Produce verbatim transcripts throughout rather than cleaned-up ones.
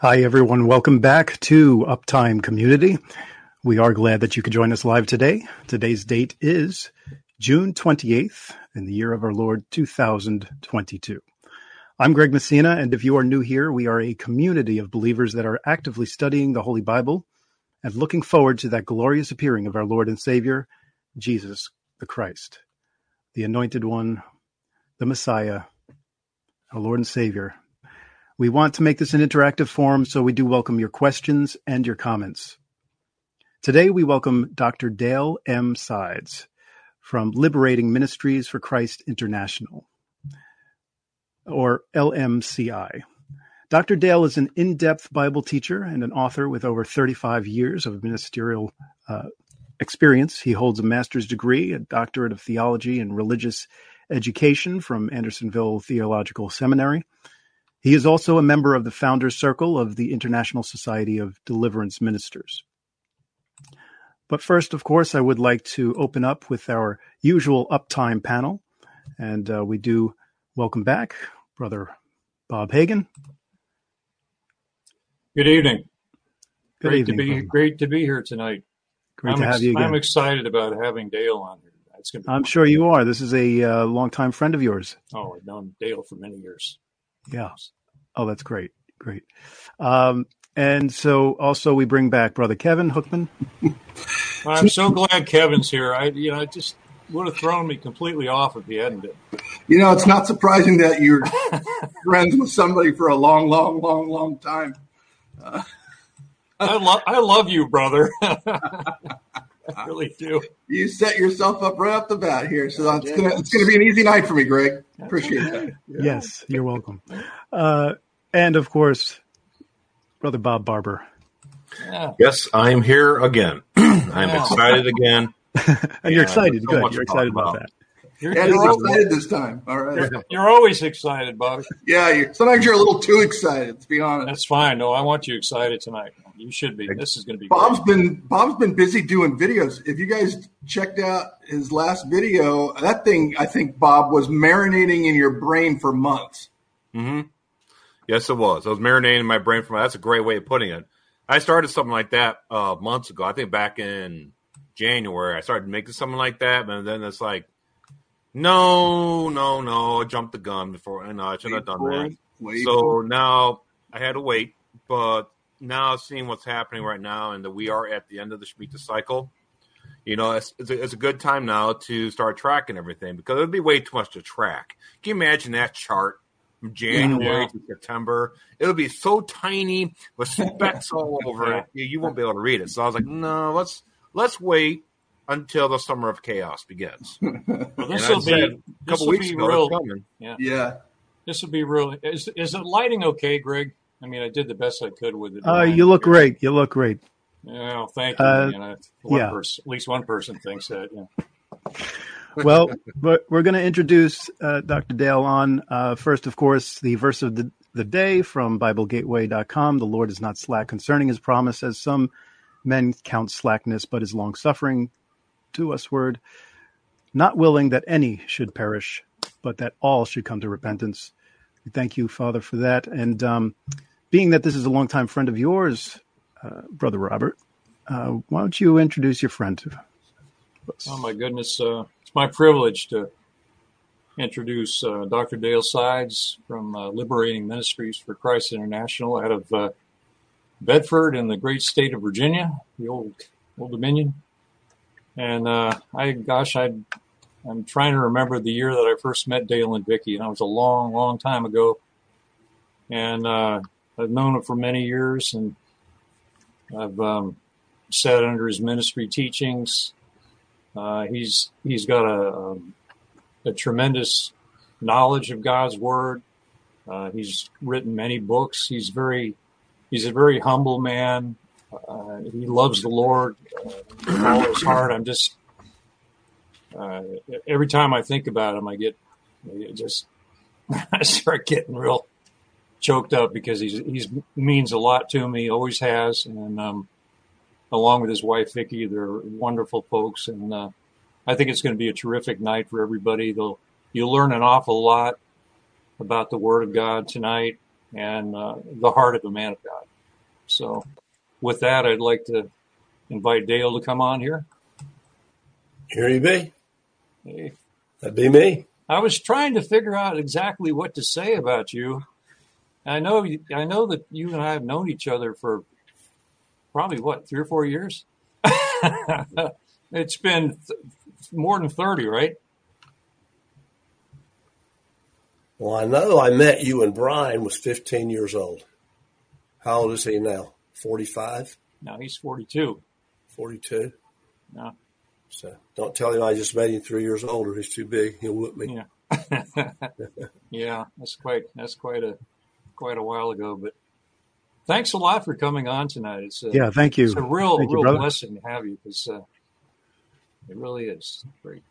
Hi, everyone. Welcome back to Uptime Community. We are glad that you could join us live today. Today's date is June twenty-eighth in the year of our Lord, two thousand twenty-two. I'm Greg Messina, and if you are new here, we are a community of believers that are actively studying the Holy Bible and looking forward to that glorious appearing of our Lord and Savior, Jesus the Christ, the Anointed One, the Messiah, our Lord and Savior. We want to make this an interactive forum, so we do welcome your questions and your comments. Today, we welcome Doctor Dale M. Sides from Liberating Ministries for Christ International, or L M C I. Doctor Dale is an in-depth Bible teacher and an author with over thirty-five years of ministerial uh, experience. He holds a master's degree, a doctorate of theology and religious education from Andersonville Theological Seminary. He is also a member of the Founder's Circle of the International Society of Deliverance Ministers. But first, of course, I would like to open up with our usual Uptime panel, and uh, we do welcome back Brother Bob Hagen. Good evening. Good great evening, to be Brother. Great to be here tonight. Great I'm to have ex- you again. I'm excited about having Dale on here. It's gonna be I'm fun. Sure you are. This is a uh, longtime friend of yours. Oh, I've known Dale for many years. Yeah. Oh, that's great. Great. Um, and so also we bring back Brother Kevin Huckman. I'm so glad Kevin's here. I, you know, it just would have thrown me completely off if he hadn't been. You know, it's not surprising that you're friends with somebody for a long, long, long, long time. Uh, I, lo- I love you, brother. I really do. You set yourself up right off the bat here, so that's gonna, it's going to be an easy night for me, Greg. Appreciate that. Yeah. Yes, you're welcome. Uh, and, of course, Brother Bob Barber. Yeah. Yes, I'm here again. I'm yeah. excited again. and, and you're excited. So Good. You're excited about, about that. You're, yeah, you're excited this time. All right. You're, you're always excited, Bobby. Yeah. You're, sometimes you're a little too excited. To be honest, that's fine. No, I want you excited tonight. You should be. This is going to be. Bob's great. been Bob's been busy doing videos. If you guys checked out his last video, that thing I think Bob was marinating in your brain for months. Mm-hmm. Yes, it was. I was marinating in my brain for months. That's a great way of putting it. I started something like that uh, months ago. I think back in January, I started making something like that, but then it's like. No, no, no! I jumped the gun before, and I should have done that. So now I had to wait, but now seeing what's happening right now, and that we are at the end of the Shemitah cycle, you know, it's, it's, a, it's a good time now to start tracking everything because it'd be way too much to track. Can you imagine that chart from January yeah. to September? It'll be so tiny with specks all over it. You, you won't be able to read it. So I was like, no, let's let's wait. Until the summer of chaos begins. Well, this will be a couple weeks ago. Real, yeah. yeah. This will be real. Is is the lighting okay, Greg? I mean, I did the best I could with it. Uh, you look here. great. You look great. Yeah, well, thank you. Uh, you know, one yeah. person, at least one person thinks that. Yeah. Well, but we're going to introduce uh, Doctor Dale on. Uh, first, of course, the verse of the, the day from Bible Gateway dot com. The Lord is not slack concerning his promise, as some men count slackness, but is long-suffering to us word, not willing that any should perish, but that all should come to repentance. We thank you, Father, for that. And um, being that this is a longtime friend of yours, uh, Brother Robert, uh, why don't you introduce your friend to us? Oh, my goodness. Uh, it's my privilege to introduce uh, Doctor Dale Sides from uh, Liberating Ministries for Christ International out of uh, Bedford in the great state of Virginia, the old, old Dominion. And uh, I, gosh, I, I'm trying to remember the year that I first met Dale and Vicki, and that was a long, long time ago. And uh, I've known him for many years, and I've um, sat under his ministry teachings. Uh, he's he's got a, a, a tremendous knowledge of God's Word. Uh, he's written many books. He's very he's a very humble man. Uh, he loves the Lord uh, with all his heart. I'm just uh, every time I think about him, I get I just I start getting real choked up because he's he's means a lot to me, always has, and um, along with his wife Vicki, they're wonderful folks, and uh, I think it's going to be a terrific night for everybody. They'll you'll learn an awful lot about the Word of God tonight and uh, the heart of a man of God. So with that, I'd like to invite Dale to come on here. Here you be. Hey. That'd be me. I was trying to figure out exactly what to say about you. I know you, I know that you and I have known each other for probably, what, three or four years? It's been th- more than thirty, right? Well, I know I met you and Brian was fifteen years old. How old is he now? forty-five? No, he's forty-two. forty-two? No. So don't tell him I just made him three years older. He's too big. He'll whoop me. Yeah, yeah, that's quite that's quite a quite a while ago. But thanks a lot for coming on tonight. It's a, yeah, thank you. It's a real thank real you, blessing to have you because uh, it really is great.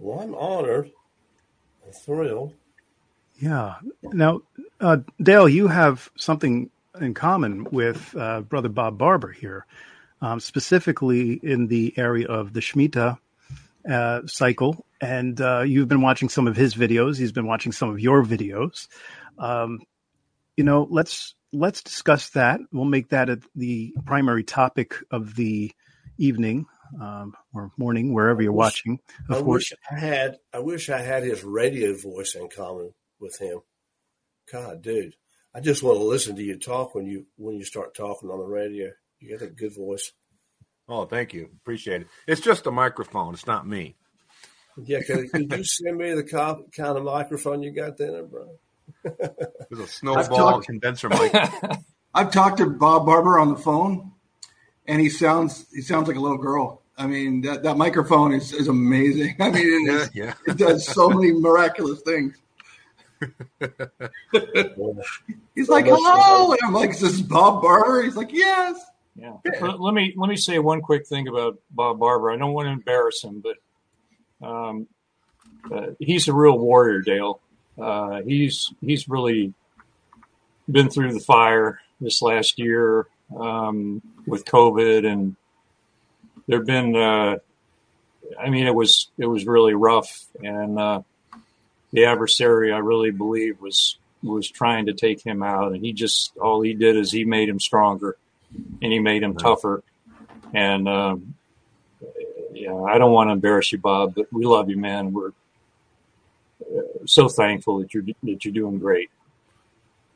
Well, I'm honored and thrilled. Yeah. Now, uh, Dale, you have something in common with uh, Brother Bob Barber here. Um, specifically in the area of the Shemitah uh, cycle. And uh, you've been watching some of his videos. He's been watching some of your videos. Um, you know, let's let's discuss that. We'll make that at the primary topic of the evening um, or morning, wherever you're I wish, watching. Of I course, wish I had I wish I had his radio voice in common with him. God, dude, I just want to listen to you talk when you when you start talking on the radio. You got a good voice. Oh, thank you. Appreciate it. It's just a microphone. It's not me. Yeah, could, could you send me the cop, kind of microphone you got there, bro? There's a snowball talked, condenser mic. I've talked to Bob Barber on the phone, and he sounds he sounds like a little girl. I mean, that, that microphone is, is amazing. I mean, it, is, yeah, yeah. It does so many miraculous things. He's like, hello. And I'm like, is this Bob Barber? He's like, yes. Yeah. Let me let me say one quick thing about Bob Barber. I don't want to embarrass him, but um, uh, he's a real warrior, Dale. Uh, he's he's really been through the fire this last year um, with COVID, and there've been. Uh, I mean, it was it was really rough, and uh, the adversary, I really believe, was was trying to take him out, and he just all he did is he made him stronger. And he made him tougher. And, um, yeah, I don't want to embarrass you, Bob, but we love you, man. We're so thankful that you're, that you're doing great.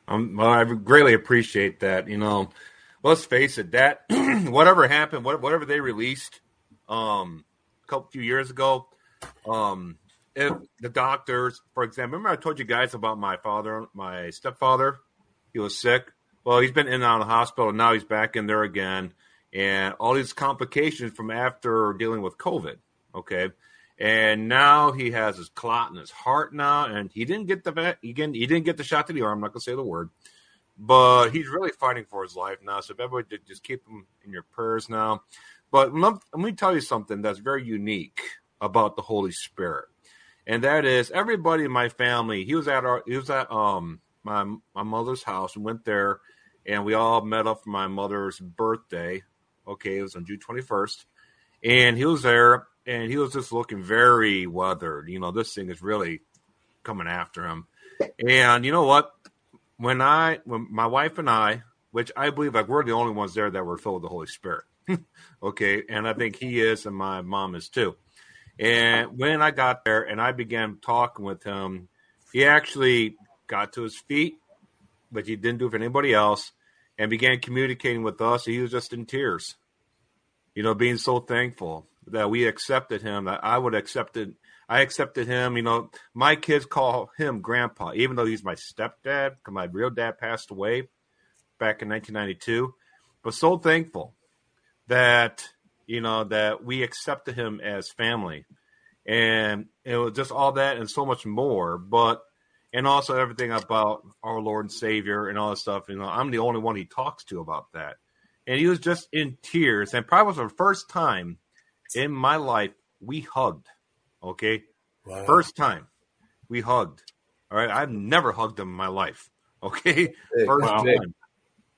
Um, well, I greatly appreciate that. You know, let's face it, that whatever happened, whatever they released um, a couple few years ago, um, if the doctors, for example, remember I told you guys about my father, my stepfather, he was sick. Well, he's been in and out of the hospital, and now he's back in there again. And all these complications from after dealing with COVID, okay? And now he has his clot in his heart now, and he didn't get the he didn't, he didn't get the shot to the arm. I'm not going to say the word. But he's really fighting for his life now, so if everybody did, just keep him in your prayers now. But let, let me tell you something that's very unique about the Holy Spirit, and that is everybody in my family, he was at, our, he was at um, my, my mother's house and went there. And we all met up for my mother's birthday. Okay, it was on June twenty-first. And he was there, and he was just looking very weathered. You know, this thing is really coming after him. And you know what? When I, when my wife and I, which I believe like we're the only ones there that were filled with the Holy Spirit. Okay, and I think he is, and my mom is too. And when I got there and I began talking with him, he actually got to his feet, but he didn't do it for anybody else. And began communicating with us. He was just in tears, you know, being so thankful that we accepted him. That I would accepted, I accepted him. You know, my kids call him Grandpa, even though he's my stepdad. Because my real dad passed away back in nineteen ninety-two. But so thankful that you know that we accepted him as family, and it was just all that and so much more. But and also everything about our Lord and Savior and all that stuff. You know, I'm the only one he talks to about that. And he was just in tears. And probably was the first time in my life we hugged. Okay? Wow. First time we hugged. All right? I've never hugged him in my life. Okay? First wow. time.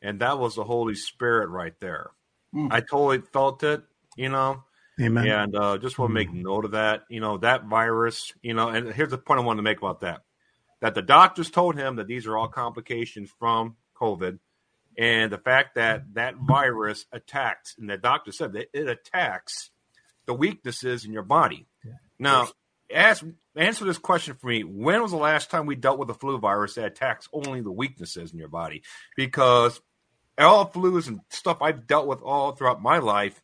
And that was the Holy Spirit right there. Mm. I totally felt it, you know. Amen. And uh, just want to make mm. note of that. You know, that virus, you know. And here's the point I wanted to make about that. That the doctors told him that these are all complications from COVID, And the fact that that virus attacks, and the doctor said that it attacks the weaknesses in your body. Yeah. Now, ask, answer this question for me. When was the last time we dealt with a flu virus that attacks only the weaknesses in your body? Because all flus and stuff I've dealt with all throughout my life,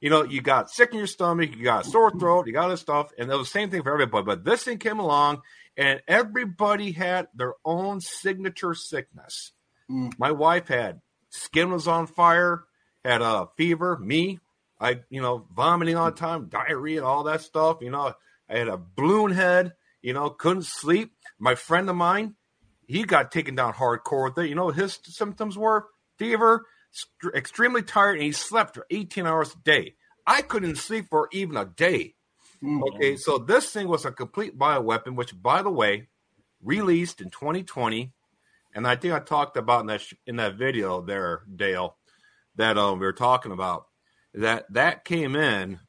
you know, you got sick in your stomach, you got a sore throat, you got this stuff, and it was the same thing for everybody. But this thing came along, and everybody had their own signature sickness. My wife had skin was on fire, had a fever. Me, I, you know, vomiting all the time, diarrhea and all that stuff. You know, I had a balloon head, you know, couldn't sleep. My friend of mine, he got taken down hardcore with it. You know, his symptoms were fever, st- extremely tired, and he slept for eighteen hours a day. I couldn't sleep for even a day. Mm-hmm. Okay, so this thing was a complete bioweapon, which, by the way, released in twenty twenty. And I think I talked about in that sh- in that video there, Dale, that um, we were talking about, that that came in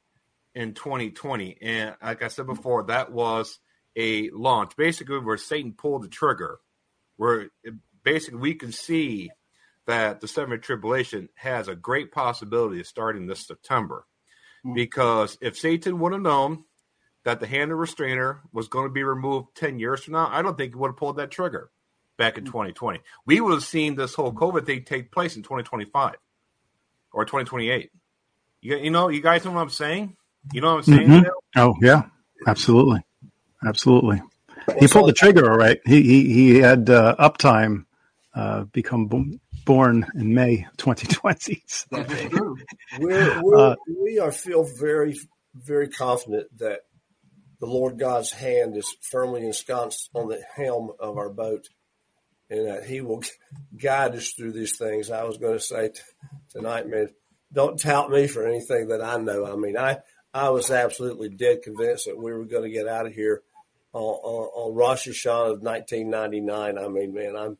in twenty twenty. And like I said before, that was a launch, basically, where Satan pulled the trigger, where it, basically we can see that the seven-year tribulation has a great possibility of starting this September. Mm-hmm. Because if Satan would have known that the hand of restrainer was going to be removed ten years from now, I don't think he would have pulled that trigger back in twenty twenty. We would have seen this whole COVID thing take place in twenty twenty-five or twenty twenty-eight. You, you know, you guys know what I'm saying? You know what I'm saying? Mm-hmm. Oh, yeah. Absolutely. Absolutely. He pulled the trigger, all right. He he, he had uh, Uptime uh, become b- born in May twenty twenty. So. That's true. We're, we're, uh, we are feel very, very confident that the Lord God's hand is firmly ensconced on the helm of our boat, and that he will guide us through these things. I was going to say t- tonight, man, don't tout me for anything that I know. I mean, I, I was absolutely dead convinced that we were going to get out of here on, on, on Rosh Hashanah of nineteen ninety-nine. I mean, man, I'm,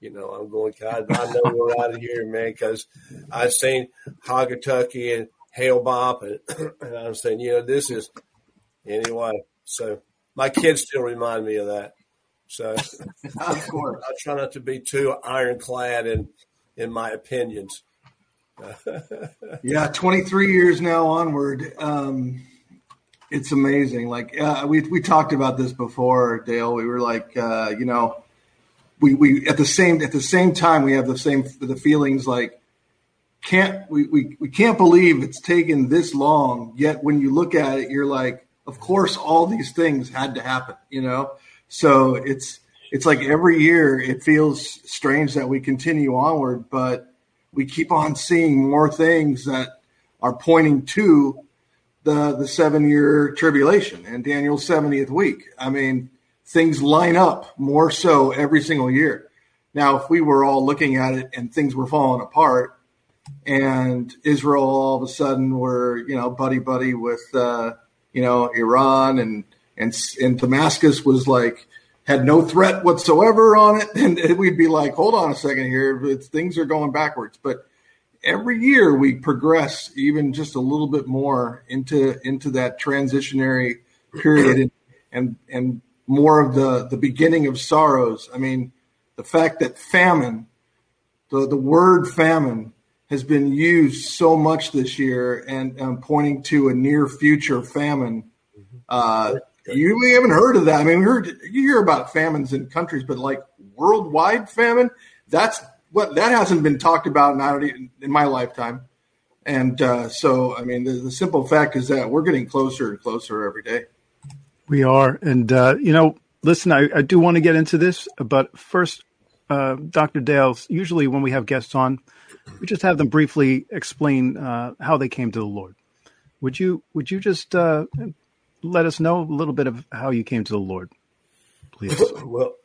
you know, I'm going, God, I know we're out of here, man, because I've seen Hagatucky and Hale-Bopp, and, and I'm saying, you know, this is, anyway. So my kids still remind me of that. So of course, I try not to be too ironclad in, in my opinions. Yeah, twenty-three years now onward. Um, it's amazing. Like uh, we we talked about this before, Dale. We were like, uh, you know, we, we at the same at the same time we have the same the feelings like can't we, we, we can't believe it's taken this long. Yet when you look at it, you're like, of course, all these things had to happen. You know. So it's it's like every year it feels strange that we continue onward, but we keep on seeing more things that are pointing to the the seven-year tribulation and Daniel's seventieth week. I mean, things line up more so every single year. Now, if we were all looking at it and things were falling apart and Israel all of a sudden were, you know, buddy-buddy with, uh, you know, Iran and And, and Damascus was like, had no threat whatsoever on it. And we'd be like, hold on a second here. It's, things are going backwards. But every year we progress even just a little bit more into, into that transitionary period and, and, and more of the, the beginning of sorrows. I mean, the fact that famine, the, the word famine has been used so much this year and um, pointing to a near future famine. Uh, You we haven't heard of that. I mean, we heard you hear about famines in countries, but like worldwide famine, that's what that hasn't been talked about. And I don't even, in my lifetime. And uh, so, I mean, the, the simple fact is that we're getting closer and closer every day. We are, and uh, you know, listen, I, I do want to get into this, but first, uh, Doctor Dale. Usually, when we have guests on, we just have them briefly explain uh, how they came to the Lord. Would you? Would you just? Uh, Let us know a little bit of how you came to the Lord, please. Well,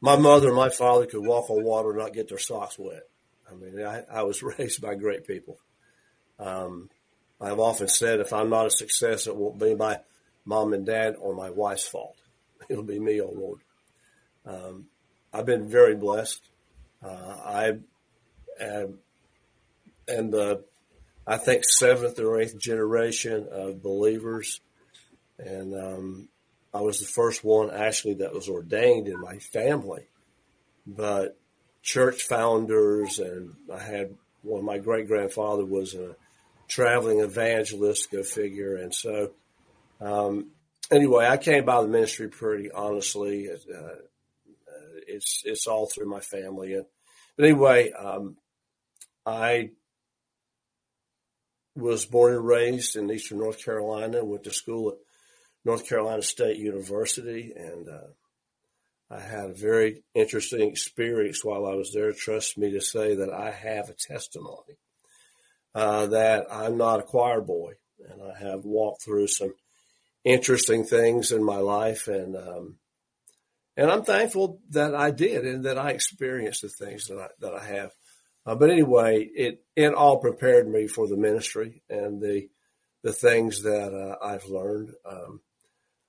my mother and my father could walk on water and not get their socks wet. I mean, I, I was raised by great people. Um, I've often said if I'm not a success, it won't be my mom and dad or my wife's fault. It'll be me, oh Lord. Um, I've been very blessed. Uh, I am, and the I think seventh or eighth generation of believers. And um, I was the first one actually that was ordained in my family. But church founders, and I had one, my great-grandfather was a traveling evangelist figure, and so um, anyway, I came by the ministry pretty honestly. Uh, it's it's all through my family, and but anyway, um, I was born and raised in eastern North Carolina, went to school at North Carolina State University, and uh, I had a very interesting experience while I was there. Trust me to say that I have a testimony uh, that I'm not a choir boy, and I have walked through some interesting things in my life, and um, and I'm thankful that I did and that I experienced the things that I, that I have. Uh, but anyway, it it all prepared me for the ministry and the the things that uh, I've learned. Um,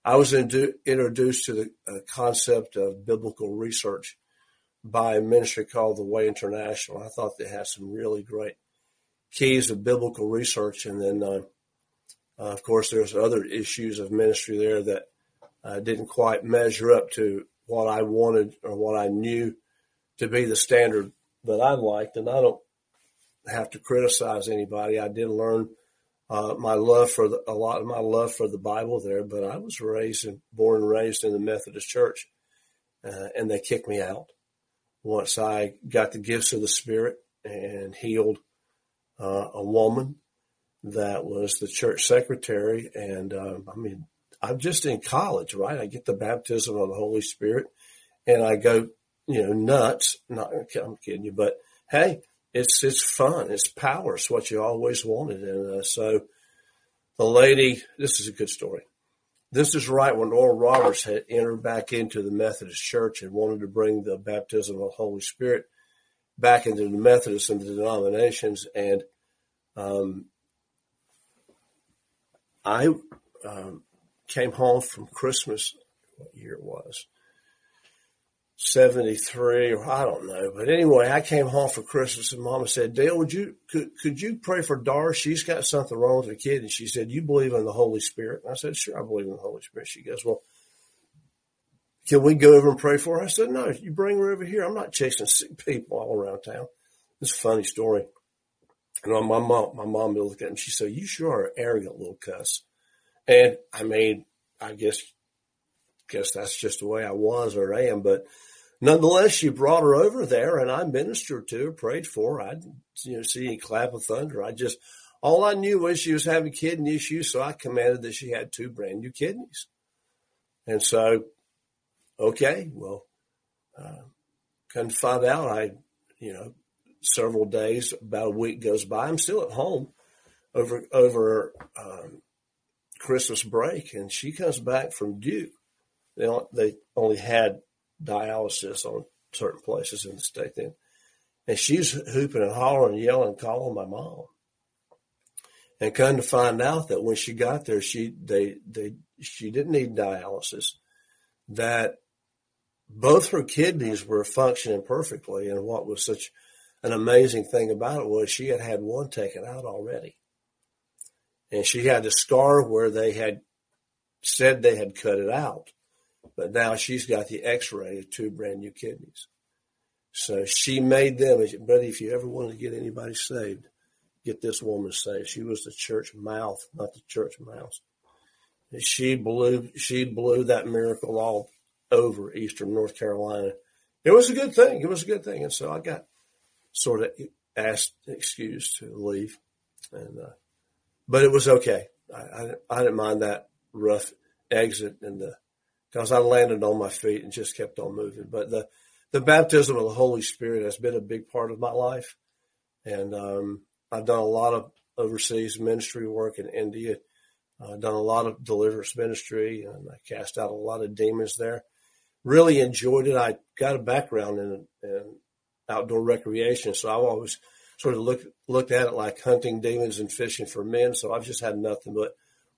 I was indu- introduced to the uh, concept of biblical research by a ministry called The Way International. I thought they had some really great keys of biblical research. And then, uh, uh, of course, there's other issues of ministry there that uh, didn't quite measure up to what I wanted or what I knew to be the standard that I liked, and I don't have to criticize anybody. I did learn uh, my love for the, a lot of my love for the Bible there, but I was raised and born and raised in the Methodist church, uh, and they kicked me out once I got the gifts of the Spirit and healed uh, a woman that was the church secretary. And um, I mean, I'm just in college, right? I get the baptism of the Holy Spirit, and I go, you know, nuts. Not, I'm kidding you, but hey, it's, it's fun. It's power. It's what you always wanted. And uh, so the lady, this is a good story. This is right when Oral Roberts had entered back into the Methodist church and wanted to bring the baptism of the Holy Spirit back into the Methodists and the denominations. And, um, I, um, came home from Christmas. What year it was? seventy-three, or I don't know. But anyway, I came home for Christmas, and Mama said, Dale, would you, could, could you pray for Doris? She's got something wrong with her kid. And she said, you believe in the Holy Spirit? And I said, sure, I believe in the Holy Spirit. She goes, well, can we go over and pray for her? I said, no, you bring her over here. I'm not chasing sick people all around town. It's a funny story. And my mom, my mom looked at me. She said, you sure are an arrogant little cuss. And I mean, I guess, guess that's just the way I was or am, but nonetheless, she brought her over there, and I ministered to her, prayed for her. I didn't, you know, see any clap of thunder. I just, all I knew was she was having kidney issues, so I commanded that she had two brand new kidneys. And so, okay, well, uh, couldn't find out. I, you know, several days, about a week goes by. I'm still at home over over um, Christmas break, and she comes back from Duke. They only, they only had dialysis on certain places in the state then. And she's hooping and hollering, yelling, calling my mom. And come to find out that when she got there, she they they she didn't need dialysis, that both her kidneys were functioning perfectly. And what was such an amazing thing about it was she had had one taken out already. And she had the scar where they had said they had cut it out. But now she's got the x-ray of two brand new kidneys. So she made them. Buddy, if you ever wanted to get anybody saved, get this woman saved. She was the church mouth, not the church mouse. And she blew, she blew that miracle all over eastern North Carolina. It was a good thing. It was a good thing. And so I got sort of asked, excused to leave. And, uh, but it was okay. I, I, I didn't mind that rough exit and the, because I landed on my feet and just kept on moving. But the, the baptism of the Holy Spirit has been a big part of my life. And um, I've done a lot of overseas ministry work in India. I've done a lot of deliverance ministry, and I cast out a lot of demons there. Really enjoyed it. I got a background in, in outdoor recreation, so I've always sort of looked, looked at it like hunting demons and fishing for men. So I've just had nothing but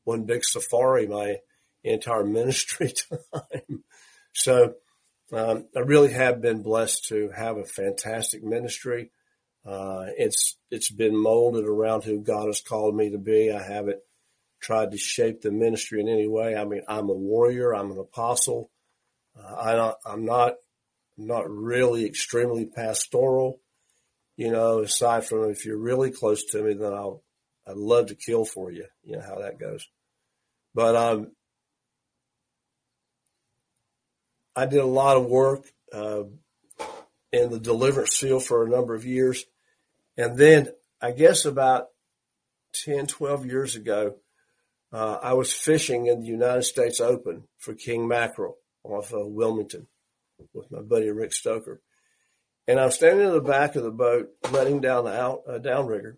one big safari my entire ministry time. So um, I really have been blessed to have a fantastic ministry. Uh, it's it's been molded around who God has called me to be. I haven't tried to shape the ministry in any way. I mean, I'm a warrior. I'm an apostle. Uh, I, I'm not not really extremely pastoral. You know, aside from if you're really close to me, then I'll, I'd love to kill for you. You know how that goes. But um, I did a lot of work uh, in the deliverance field for a number of years. And then I guess about ten, twelve years ago, uh, I was fishing in the United States Open for king mackerel off of Wilmington with my buddy Rick Stoker. And I'm standing in the back of the boat, letting down the out, uh, downrigger.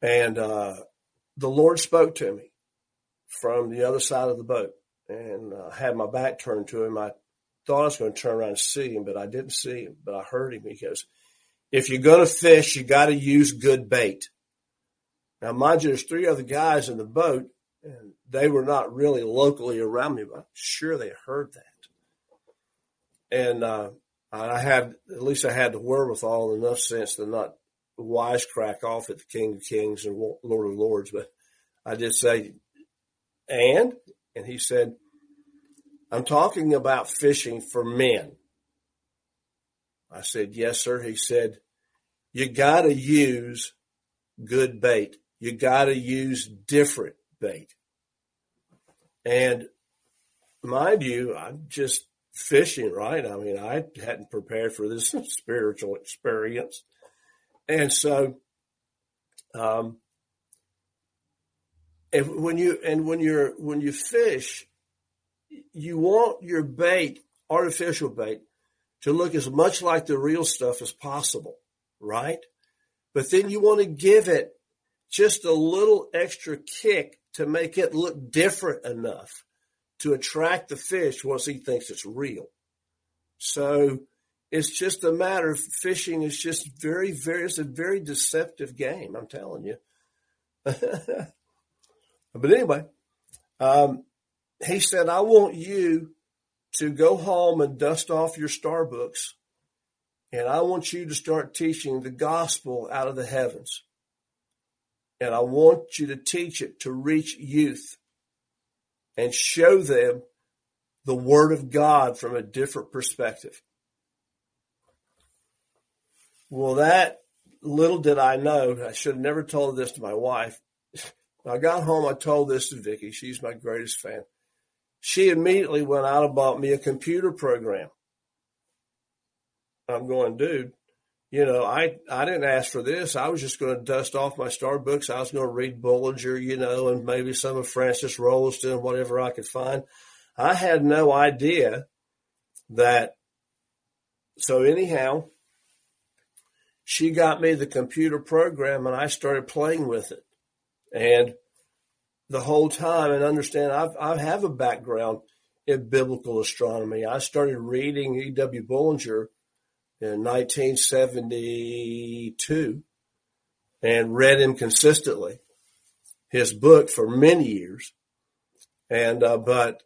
And uh, the Lord spoke to me from the other side of the boat. And I uh, had my back turned to him. I thought I was going to turn around and see him, but I didn't see him. But I heard him. He goes, if you're going to fish, you got to use good bait. Now, mind you, there's three other guys in the boat, and they were not really locally around me, but I'm sure they heard that. And uh, I had, at least I had the wherewithal enough sense to not wisecrack off at the King of Kings and Lord of Lords, but I did say, and? And he said, I'm talking about fishing for men. I said, yes, sir. He said, you got to use good bait. You got to use different bait. And mind you, I'm just fishing, right? I mean, I hadn't prepared for this spiritual experience. And so, um, and when you, and when you're, when you fish, you want your bait, artificial bait, to look as much like the real stuff as possible, right? But then you want to give it just a little extra kick to make it look different enough to attract the fish once he thinks it's real. So it's just a matter of fishing is just very, very, it's a very deceptive game, I'm telling you. But anyway, um, he said, I want you to go home and dust off your Starbucks, and I want you to start teaching the gospel out of the heavens. And I want you to teach it to reach youth and show them the word of God from a different perspective. Well, that little did I know, I should have never told this to my wife. When I got home, I told this to Vicki. She's my greatest fan. She immediately went out and bought me a computer program. I'm going, dude, you know, I, I didn't ask for this. I was just going to dust off my Starbucks. I was going to read Bullinger, you know, and maybe some of Francis Rolleston, whatever I could find. I had no idea that. So anyhow, she got me the computer program, and I started playing with it. And the whole time, and understand, I've, I have a background in biblical astronomy. I started reading E. W. Bullinger in nineteen seventy-two and read him consistently, his book, for many years. And uh, but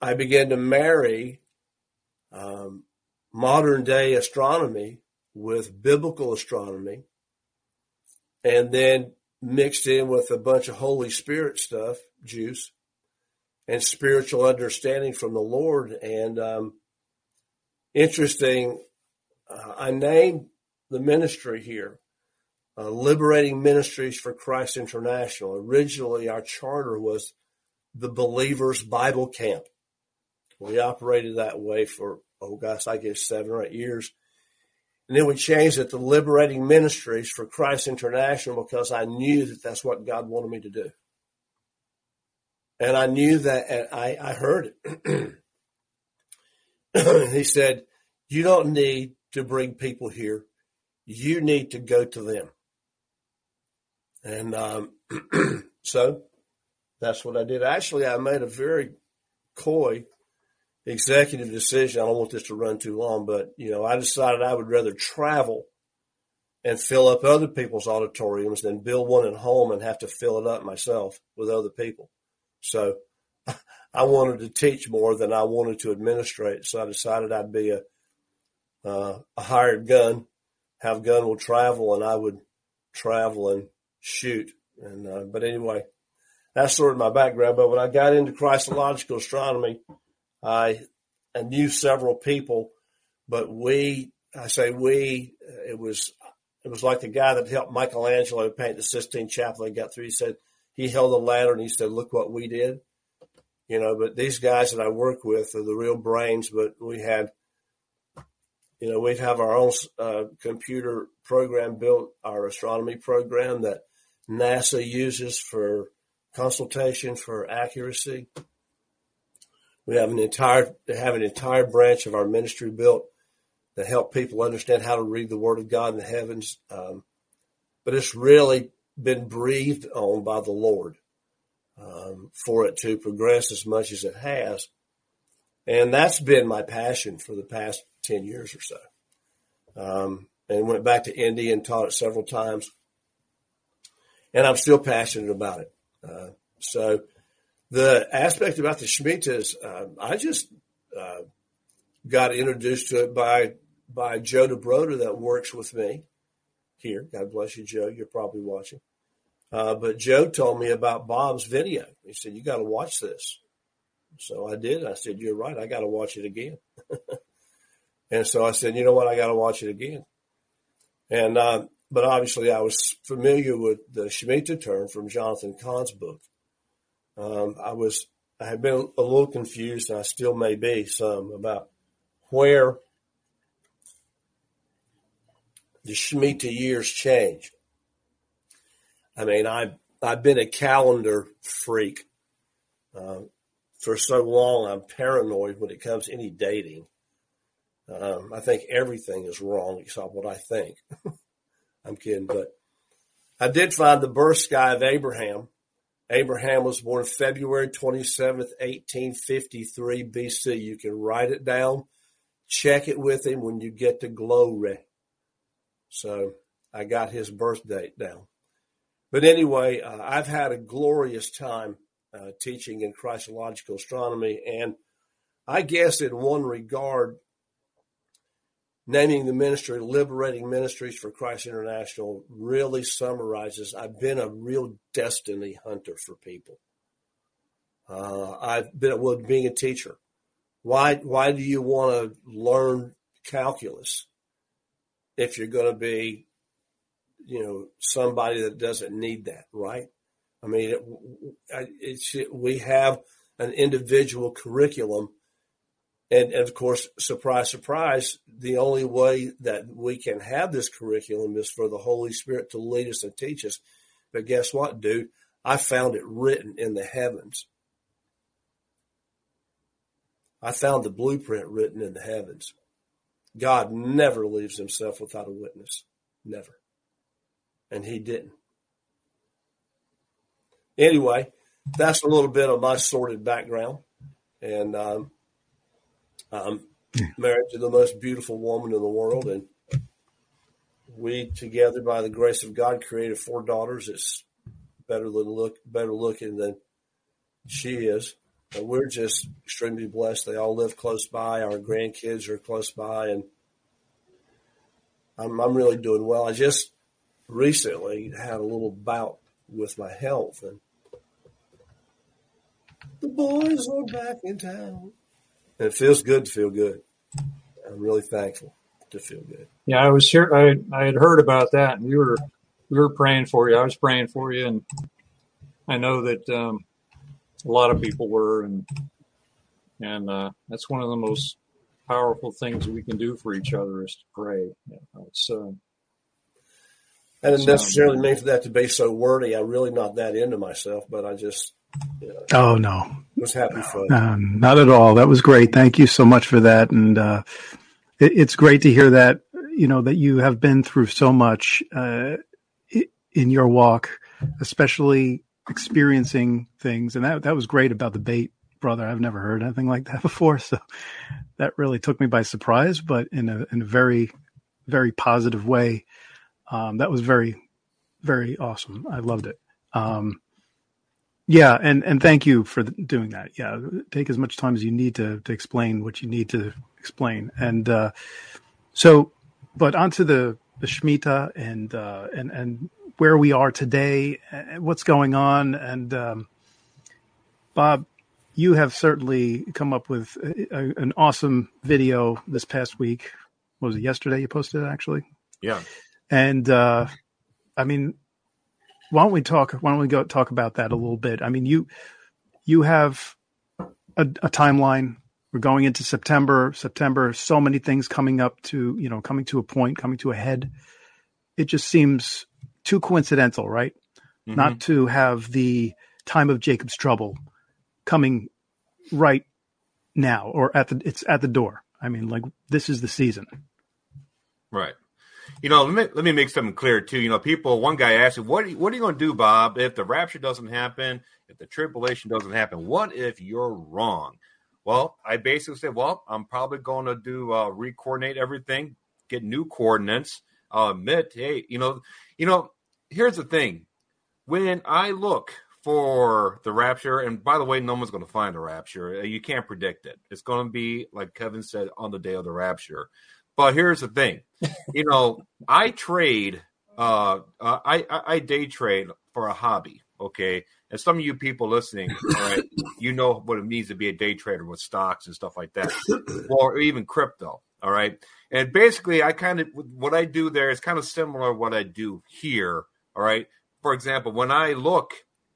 I began to marry um, modern-day astronomy with biblical astronomy, and then mixed in with a bunch of Holy Spirit stuff, juice, and spiritual understanding from the Lord. And um, interesting, uh, I named the ministry here, uh, Liberating Ministries for Christ International. Originally, our charter was the Believer's Bible Camp. We operated that way for, oh gosh, I guess seven or eight years. And then we changed it to Liberating Ministries for Christ International because I knew that that's what God wanted me to do. And I knew that, and I, I heard it. He said, you don't need to bring people here. You need to go to them. And um, so that's what I did. Actually, I made a very coy executive decision. I don't want this to run too long, but, you know, I decided I would rather travel and fill up other people's auditoriums than build one at home and have to fill it up myself with other people. So I wanted to teach more than I wanted to administrate. So I decided I'd be a, uh, a hired gun, have gun will travel, and I would travel and shoot. And, uh, but anyway, that's sort of my background. But when I got into Christological astronomy, I, I knew several people But we, I say we, it was it was like the guy that helped Michelangelo paint the Sistine Chapel and got through. He said, he held a ladder and he said, look what we did. You know, but these guys that I work with are the real brains, but we had, you know, we have our own uh, computer program built, our astronomy program that NASA uses for consultation for accuracy. We have an entire have an entire branch of our ministry built that help people understand how to read the Word of God in the heavens. Um, but it's really been breathed on by the Lord um, for it to progress as much as it has. And that's been my passion for the past ten years or so. Um, and went back to Indy and taught it several times. And I'm still passionate about it. Uh, so the aspect about the Shemitah is uh, I just uh, got introduced to it by by Joe DeBroda that works with me here. God bless you, Joe. You're probably watching. Uh, but Joe told me about Bob's video. He said, you got to watch this. So I did. I said, you're right. I got to watch it again. And so I said, you know what? I got to watch it again. And uh, but obviously I was familiar with the Shemitah term from Jonathan Cahn's book. Um, I was I had been a little confused, and I still may be some, about where the Shemitah years change. I mean, I've, I've been a calendar freak uh, for so long. I'm paranoid when it comes to any dating. Um, I think everything is wrong except what I think. I'm kidding, but I did find the birth sky of Abraham. Abraham was born February twenty-seventh, eighteen fifty-three B C. You can write it down. Check it with him when you get to glory. So I got his birth date down. But anyway, uh, I've had a glorious time uh, teaching in Christological astronomy. And I guess in one regard, naming the ministry Liberating Ministries for Christ International really summarizes, I've been a real destiny hunter for people. Uh, I've been, well, being a teacher. Why, why do you want to learn calculus if you're going to be, you know, somebody that doesn't need that, right? I mean, it, it's, it, we have an individual curriculum. And, and, of course, surprise, surprise, the only way that we can have this curriculum is for the Holy Spirit to lead us and teach us. But guess what, dude? I found it written in the heavens. I found the blueprint written in the heavens. God never leaves himself without a witness. Never. And he didn't. Anyway, that's a little bit of my sordid background. And, um, I'm married to the most beautiful woman in the world, and we together, by the grace of God, created four daughters. It's better than look, better looking than she is. And we're just extremely blessed. They all live close by. Our grandkids are close by, and I'm, I'm really doing well. I just recently had a little bout with my health, and the boys are back in town. And it feels good to feel good. I'm really thankful to feel good. Yeah, I was here. I I had heard about that, and we were we were praying for you. I was praying for you, and I know that um, a lot of people were, and and uh, that's one of the most powerful things we can do for each other is to pray. Yeah, it's, uh, I didn't necessarily mean for that to be so wordy. I'm really not that into myself, but I just. Yeah. Oh, no. It was happy for no, no, not at all. That was great. Thank you so much for that. And uh, it, it's great to hear that, you know, that you have been through so much uh, in your walk, especially experiencing things. And that, that was great about the bait, brother. I've never heard anything like that before. So that really took me by surprise, but in a, in a very, very positive way. Um, that was very, very awesome. I loved it. Um Yeah, and, and thank you for doing that. Yeah, take as much time as you need to, to explain what you need to explain. And uh, so, but onto the, the Shemitah and uh, and and where we are today, what's going on. And um, Bob, you have certainly come up with a, a, an awesome video this past week. What was it, yesterday you posted it, actually? Yeah. And, uh, I mean, why don't we talk, why don't we go talk about that a little bit? I mean, you, you have a, a timeline. We're going into September, September, so many things coming up to, you know, coming to a point, coming to a head. It just seems too coincidental, right? Mm-hmm. Not to have the time of Jacob's trouble coming right now, or at the, it's at the door. I mean, like, this is the season. Right. You know, let me, let me make something clear, too. You know, people, one guy asked, what are you, what are you going to do, Bob, if the rapture doesn't happen, if the tribulation doesn't happen? What if you're wrong? Well, I basically said, well, I'm probably going to do uh, re-coordinate everything, get new coordinates, uh, admit, hey, you know, you know, here's the thing. When I look for the rapture, and by the way, no one's going to find the rapture. You can't predict it. It's going to be, like Kevin said, on the day of the rapture. But here's the thing, you know, I trade, uh, uh, I, I, I day trade for a hobby, okay? And some of you people listening, right, you know what it means to be a day trader with stocks and stuff like that, or even crypto, all right? And basically, I kind of, what I do there is kind of similar to what I do here, all right? For example, when I look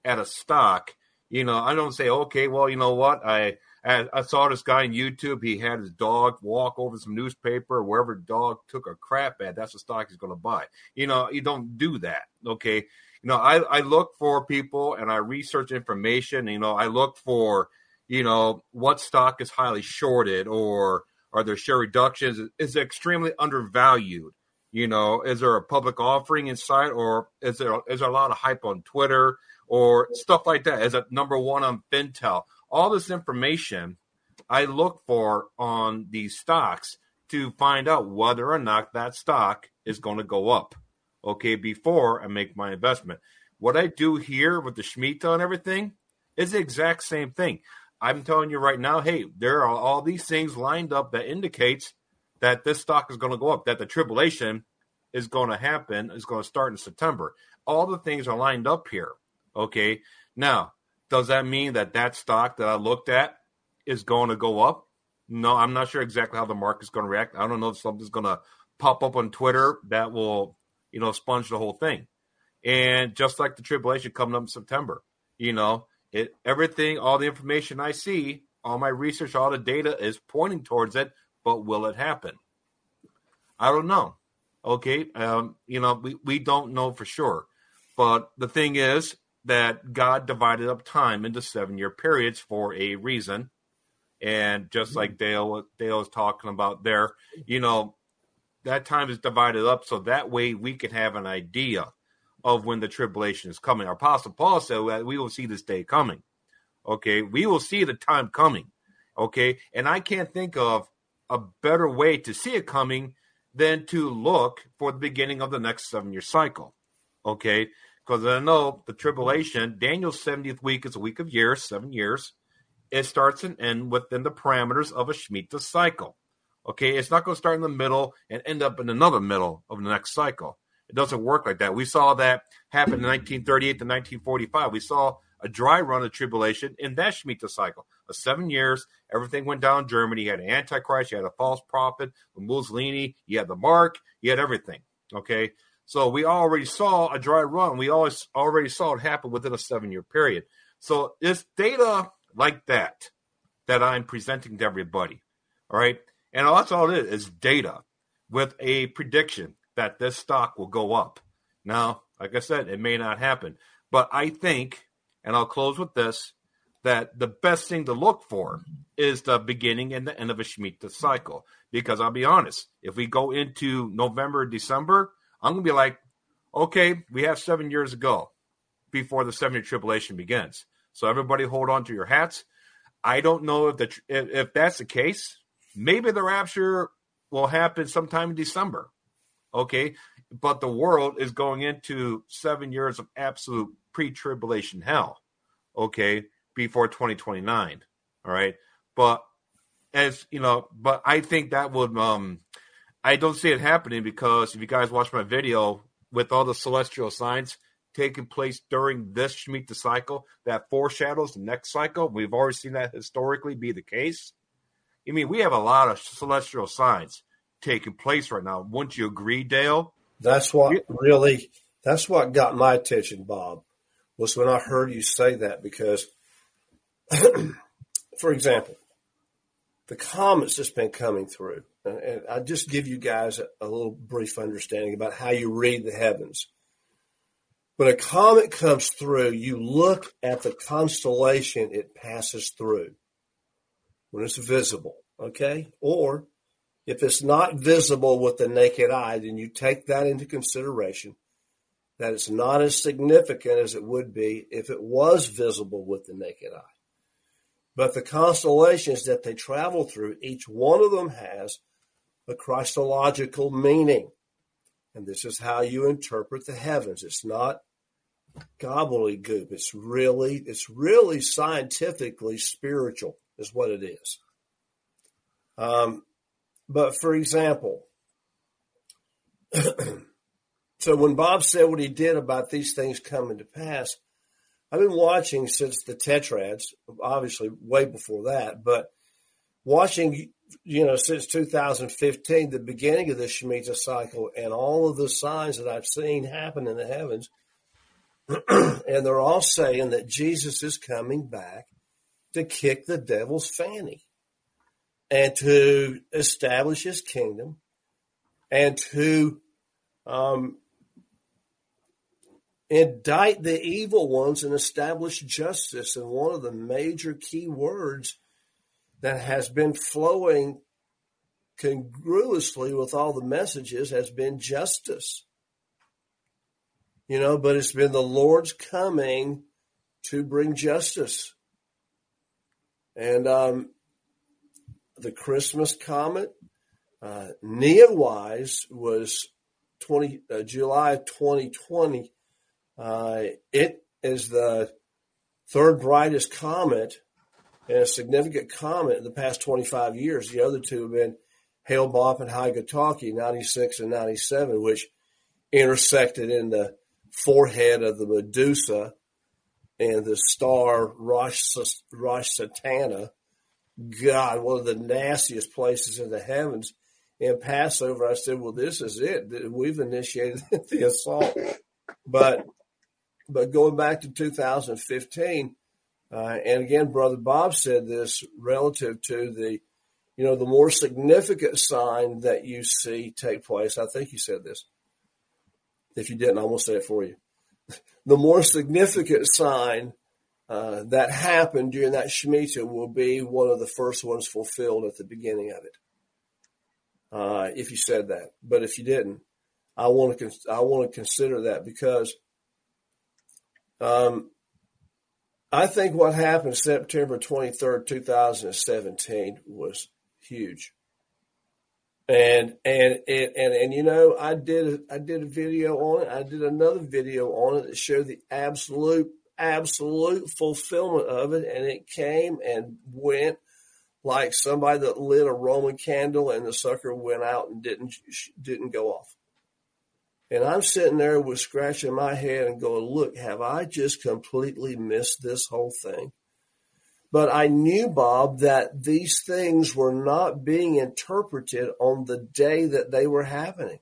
at a stock, you know, I don't say, okay, well, you know what, I... I saw this guy on YouTube. He had his dog walk over some newspaper. Wherever the dog took a crap at, that's the stock he's going to buy. You know, you don't do that, okay? You know, I, I look for people, and I research information. You know, I look for, you know, what stock is highly shorted, or are there share reductions? Is it extremely undervalued? You know, is there a public offering inside, or is there is there a lot of hype on Twitter or stuff like that? Is it number one on FinTel? All this information I look for on these stocks to find out whether or not that stock is going to go up, okay, before I make my investment. What I do here with the Shemitah and everything is the exact same thing. I'm telling you right now, hey, there are all these things lined up that indicates that this stock is going to go up, that the tribulation is going to happen, is going to start in September. All the things are lined up here, okay? Now, does that mean that that stock that I looked at is going to go up? No, I'm not sure exactly how the market's going to react. I don't know if something's going to pop up on Twitter that will, you know, sponge the whole thing. And just like the tribulation coming up in September, you know, it everything, all the information I see, all my research, all the data is pointing towards it, but will it happen? I don't know. Okay, um, you know, we, we don't know for sure. But the thing is, that God divided up time into seven-year periods for a reason. And just like Dale, Dale was talking about there, you know, that time is divided up so that way we can have an idea of when the tribulation is coming. Our Apostle Paul said that we will see this day coming. Okay, we will see the time coming. Okay, and I can't think of a better way to see it coming than to look for the beginning of the next seven-year cycle. Okay, because I know the tribulation, Daniel's seventieth week is a week of years, seven years. It starts and ends within the parameters of a Shemitah cycle. Okay, it's not going to start in the middle and end up in another middle of the next cycle. It doesn't work like that. We saw that happen in nineteen thirty-eight to nineteen forty-five. We saw a dry run of tribulation in that Shemitah cycle of seven years. Everything went down in Germany. You had an Antichrist, you had a false prophet, Mussolini, you had the mark, you had everything. Okay. So we already saw a dry run. We always already saw it happen within a seven-year period. So it's data like that that I'm presenting to everybody, all right? And that's all it is, is data with a prediction that this stock will go up. Now, like I said, it may not happen. But I think, and I'll close with this, that the best thing to look for is the beginning and the end of a Shemitah cycle. Because I'll be honest, if we go into November, December, I'm going to be like, okay, we have seven years to go before the seven-year tribulation begins. So everybody hold on to your hats. I don't know if, the, if, if that's the case. Maybe the rapture will happen sometime in December, okay? But the world is going into seven years of absolute pre-tribulation hell, okay, before twenty twenty-nine, all right? But, as you know, but I think that would um, – I don't see it happening because if you guys watch my video with all the celestial signs, taking place during this Shemitah cycle that foreshadows the next cycle. We've already seen that historically be the case. I mean, we have a lot of celestial signs taking place right now. Wouldn't you agree, Dale? That's what really, that's what got my attention, Bob, was when I heard you say that, because, for example, the comments that's been coming through, and, and I just give you guys a, a little brief understanding about how you read the heavens. When a comet comes through, you look at the constellation it passes through when it's visible, okay? Or if it's not visible with the naked eye, then you take that into consideration, that it's not as significant as it would be if it was visible with the naked eye. But the constellations that they travel through, each one of them has a Christological meaning. And this is how you interpret the heavens. It's not gobbledygook. It's really, it's really scientifically spiritual is what it is. Um, but for example, so when Bob said what he did about these things coming to pass, I've been watching since the Tetrads, obviously way before that, but watching, you know, since two thousand fifteen, the beginning of the Shemitah cycle and all of the signs that I've seen happen in the heavens, and they're all saying that Jesus is coming back to kick the devil's fanny and to establish his kingdom and to um, indict the evil ones and establish justice. And one of the major key words that has been flowing congruously with all the messages has been justice. You know, but it's been the Lord's coming to bring justice. And um, the Christmas comet, uh, Neo-wise, was twenty uh, July of twenty twenty. Uh, it is the third brightest comet and a significant comet in the past twenty-five years. The other two have been Hale-Bopp and High-Gataki, ninety-six and ninety-seven, which intersected in the forehead of the Medusa and the star Rosh, Rosh Satana. God, one of the nastiest places in the heavens. In Passover, I said, well, this is it. We've initiated the assault. But but going back to two thousand fifteen, uh, and again, Brother Bob said this relative to the, you know, the more significant sign that you see take place. I think you said this. If you didn't, I won't say it for you. The more significant sign uh, that happened during that Shemitah will be one of the first ones fulfilled at the beginning of it. Uh, if you said that, but if you didn't, I want to con- I want to consider that, because um, I think what happened September twenty-third, twenty seventeen was huge. And and and and, and you know, I did I did a video on it. I did another video on it that showed the absolute absolute fulfillment of it, and it came and went like somebody that lit a Roman candle, and the sucker went out and didn't didn't go off. And I'm sitting there with scratching my head and going, look, have I just completely missed this whole thing? But I knew, Bob, that these things were not being interpreted on the day that they were happening.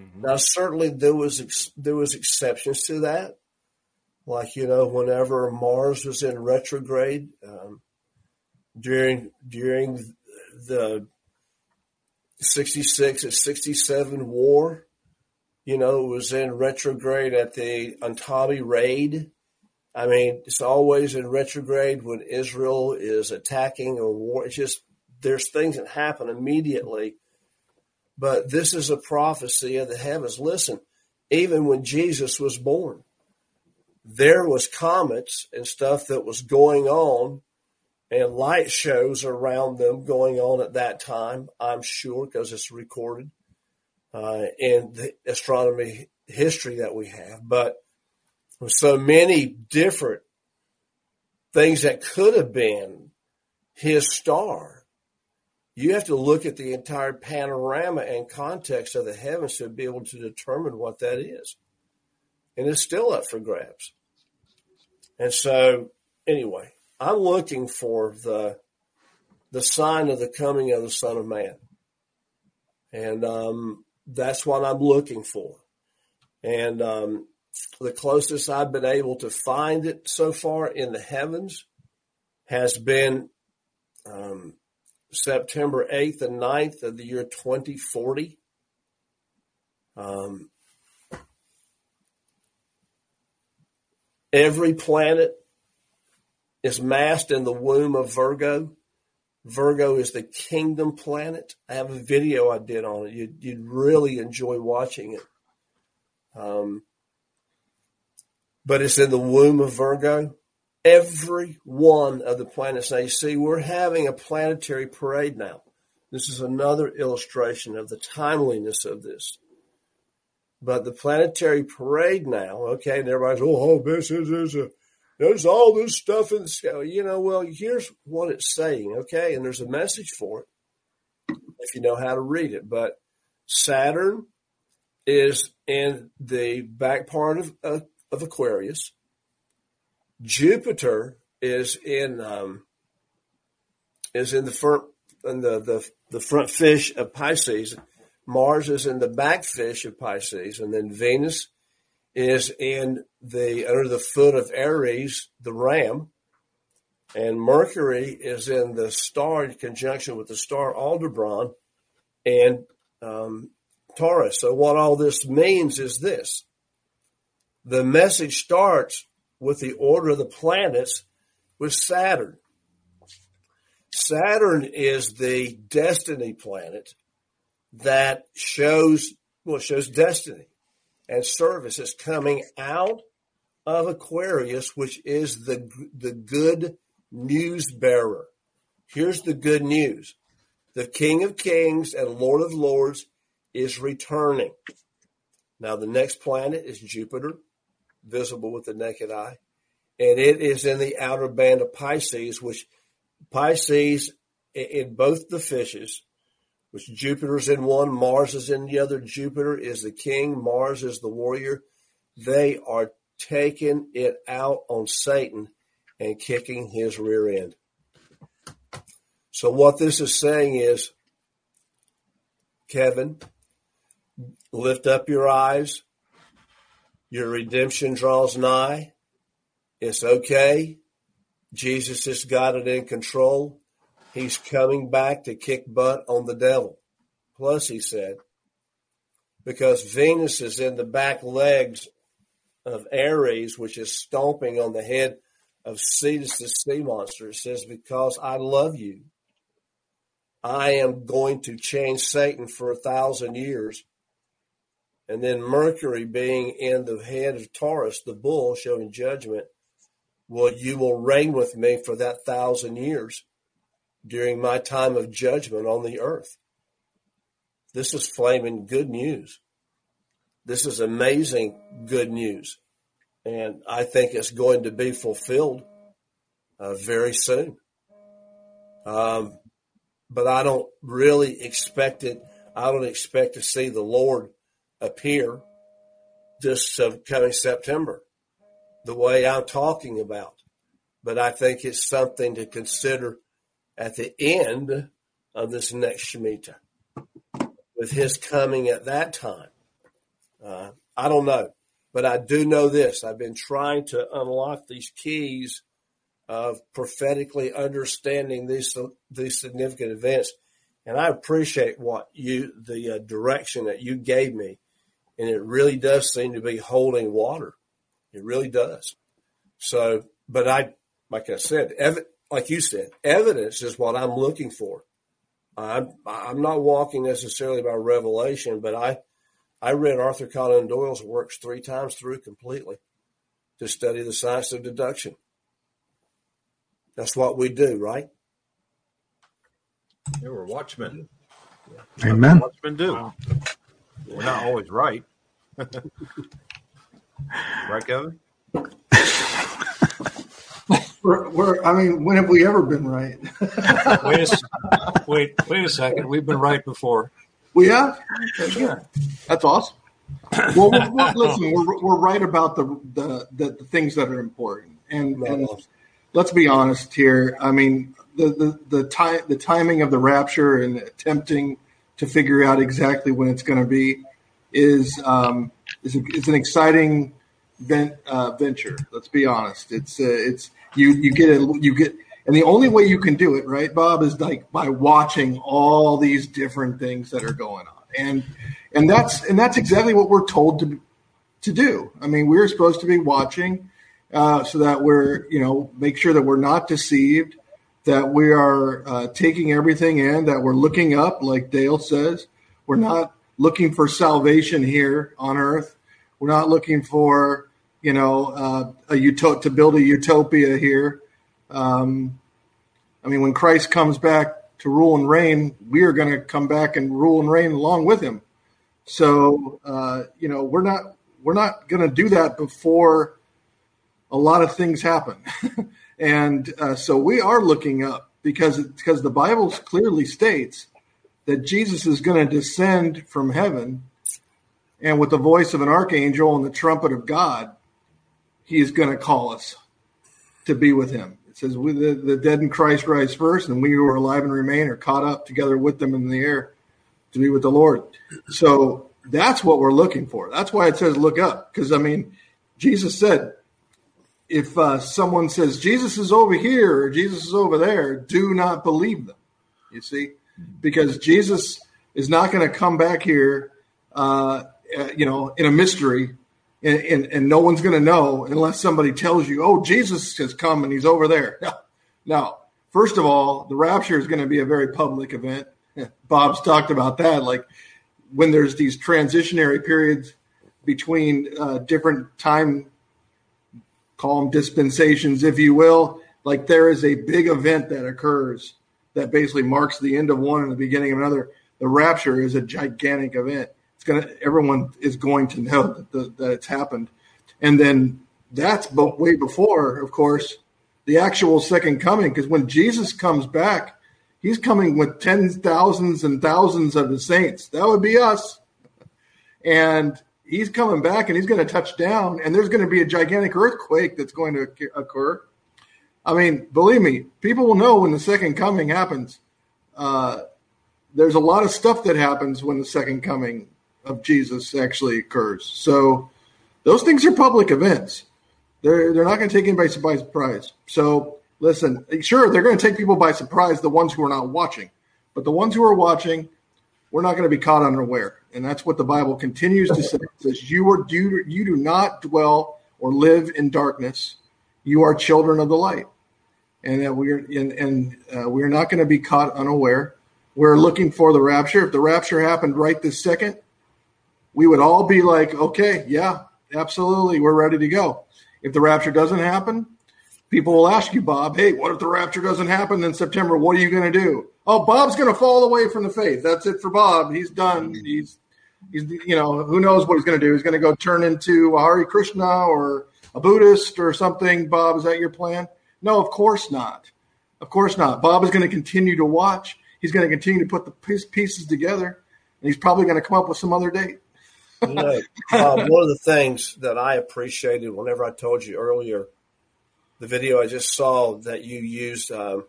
Mm-hmm. Now, certainly there was ex- there was exceptions to that. Like, you know, whenever Mars was in retrograde, um, during during the sixty-six and sixty-seven war, you know, it was in retrograde at the Antami raid. I mean, it's always in retrograde when Israel is attacking or war. It's just, there's things that happen immediately. But this is a prophecy of the heavens. Listen, even when Jesus was born, there was comets and stuff that was going on and light shows around them going on at that time, I'm sure, because it's recorded uh, in the astronomy history that we have. But with so many different things that could have been his star, you have to look at the entire panorama and context of the heavens to be able to determine what that is. and it's still up for grabs. And so anyway, I'm looking for the the sign of the coming of the Son of Man. And um, that's what I'm looking for. And um, the closest I've been able to find it so far in the heavens has been um, September eighth and ninth of the year twenty forty. Um, every planet is massed in the womb of Virgo. Virgo is the kingdom planet. I have a video I did on it. You'd, you'd really enjoy watching it. Um, but it's in the womb of Virgo. Every one of the planets. Now you see, we're having a planetary parade now. This is another illustration of the timeliness of this. But the planetary parade now, okay, and everybody's, oh, this is, this is, there's all this stuff in the sky. You know, well, here's what it's saying, okay, and there's a message for it if you know how to read it. But Saturn is in the back part of, of, of Aquarius. Jupiter is in um, is in the front in the, the the front fish of Pisces. Mars is in the back fish of Pisces, and then Venus is in the under the foot of Aries, the ram, and Mercury is in the star in conjunction with the star Aldebaran and um, Taurus. So what all this means is this: the message starts with the order of the planets with Saturn. Saturn is the destiny planet that shows, well, shows destiny and service. Is coming out of Aquarius, which is the, the good news bearer. Here's the good news. The King of Kings and Lord of Lords is returning. Now, the next planet is Jupiter, visible with the naked eye. And it is in the outer band of Pisces, which Pisces in both the fishes, which Jupiter's in one, Mars is in the other. Jupiter is the king, Mars is the warrior. They are taking it out on Satan and kicking his rear end. So what this is saying is, Kevin, lift up your eyes. Your redemption draws nigh. It's okay. Jesus has got it in control. He's coming back to kick butt on the devil. Plus, he said, because Venus is in the back legs of Aries, which is stomping on the head of Cetus, the sea monster. It says, because I love you, I am going to change Satan for a thousand years. And then Mercury being in the head of Taurus, the bull, showing judgment. Well, you will reign with me for that thousand years during my time of judgment on the earth. This is flaming good news. This is amazing good news. And I think it's going to be fulfilled uh, very soon. Um, but I don't really expect it. I don't expect to see the Lord appear this coming September, the way I'm talking about. But I think it's something to consider at the end of this next Shemitah, with his coming at that time. Uh, I don't know, but I do know this. I've been trying to unlock these keys of prophetically understanding these, these significant events. And I appreciate what you, the uh, direction that you gave me. And it really does seem to be holding water. It really does. So, but I, like I said, ev- like you said, evidence is what I'm looking for. I'm, I'm not walking necessarily by revelation, but I, I read Arthur Conan Doyle's works three times through completely to study the science of deduction. That's what we do, right? Yeah, we're watchmen. Yeah. Amen. Watchmen do. Wow. We're not always right. Right, Kevin? we're, we're, I mean, when have we ever been right? wait, a, wait, wait a second. We've been right before. We have? Yeah. That's awesome. Well, we're, we're, listen, we're, we're right about the, the, the, the things that are important. And, right. and let's be honest here. I mean, the the the, ti- the timing of the rapture and attempting to figure out exactly when it's going to be is um, is, a, is an exciting vent, uh, venture. Let's be honest. It's uh, it's you you get a, you get. And the only way you can do it, right, Bob, is like by watching all these different things that are going on, and and that's and that's exactly what we're told to to do. I mean, we're supposed to be watching uh, so that we're you know make sure that we're not deceived, that we are uh, taking everything in, that we're looking up, like Dale says. We're not looking for salvation here on Earth. We're not looking for you know uh, a uto- to build a utopia here. Um, I mean, when Christ comes back to rule and reign, we are going to come back and rule and reign along with him. So, uh, you know, we're not we're not going to do that before a lot of things happen. and uh, so we are looking up because because the Bible clearly states that Jesus is going to descend from heaven. And with the voice of an archangel and the trumpet of God, he is going to call us to be with him. It says, we, the, the dead in Christ rise first, and we who are alive and remain are caught up together with them in the air to be with the Lord. So that's what we're looking for. That's why it says look up, because, I mean, Jesus said, if uh, someone says, Jesus is over here or Jesus is over there, do not believe them, you see, because Jesus is not going to come back here, uh, you know, in a mystery. And, and, and no one's going to know unless somebody tells you, oh, Jesus has come and he's over there. Now, first of all, the rapture is going to be a very public event. Bob's talked about that. Like when there's these transitionary periods between uh, different time, call them dispensations, if you will, like there is a big event that occurs that basically marks the end of one and the beginning of another. The rapture is a gigantic event. Gonna, everyone is going to know that, the, that it's happened. And then that's but way before, of course, the actual second coming, because when Jesus comes back, he's coming with tens, thousands and thousands of the saints. That would be us. And he's coming back and he's going to touch down, and there's going to be a gigantic earthquake that's going to occur. I mean, believe me, people will know when the second coming happens. Uh, there's a lot of stuff that happens when the second coming of Jesus actually occurs. So those things are public events. They're they're not going to take anybody by surprise. So listen, sure, they're going to take people by surprise, the ones who are not watching. But the ones who are watching, we're not going to be caught unaware. And that's what the Bible continues to say. It says, you, are, you, you do not dwell or live in darkness. You are children of the light. And that we're and, and uh, we're not going to be caught unaware. We're looking for the rapture. If the rapture happened right this second, we would all be like, okay, yeah, absolutely, we're ready to go. If the rapture doesn't happen, people will ask you, Bob, hey, what if the rapture doesn't happen in September? What are you going to do? Oh, Bob's going to fall away from the faith. That's it for Bob. He's done. He's, he's, you know, who knows what he's going to do? He's going to go turn into a Hare Krishna or a Buddhist or something. Bob, is that your plan? No, of course not. Of course not. Bob is going to continue to watch. He's going to continue to put the pieces together, and he's probably going to come up with some other date. You know, uh, one of the things that I appreciated whenever I told you earlier, the video I just saw that you used um,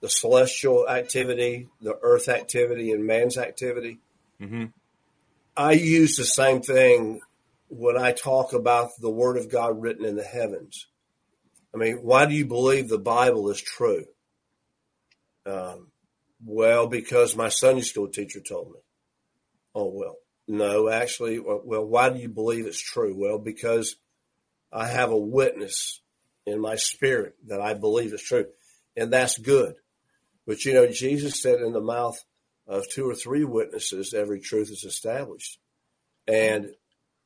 the celestial activity, the earth activity, and man's activity. Mm-hmm. I use the same thing when I talk about the word of God written in the heavens. I mean, why do you believe the Bible is true? Um, well, because my Sunday school teacher told me. Oh, well. No, actually, well, why do you believe it's true? Well, because I have a witness in my spirit that I believe is true, and that's good. But, you know, Jesus said in the mouth of two or three witnesses, every truth is established. And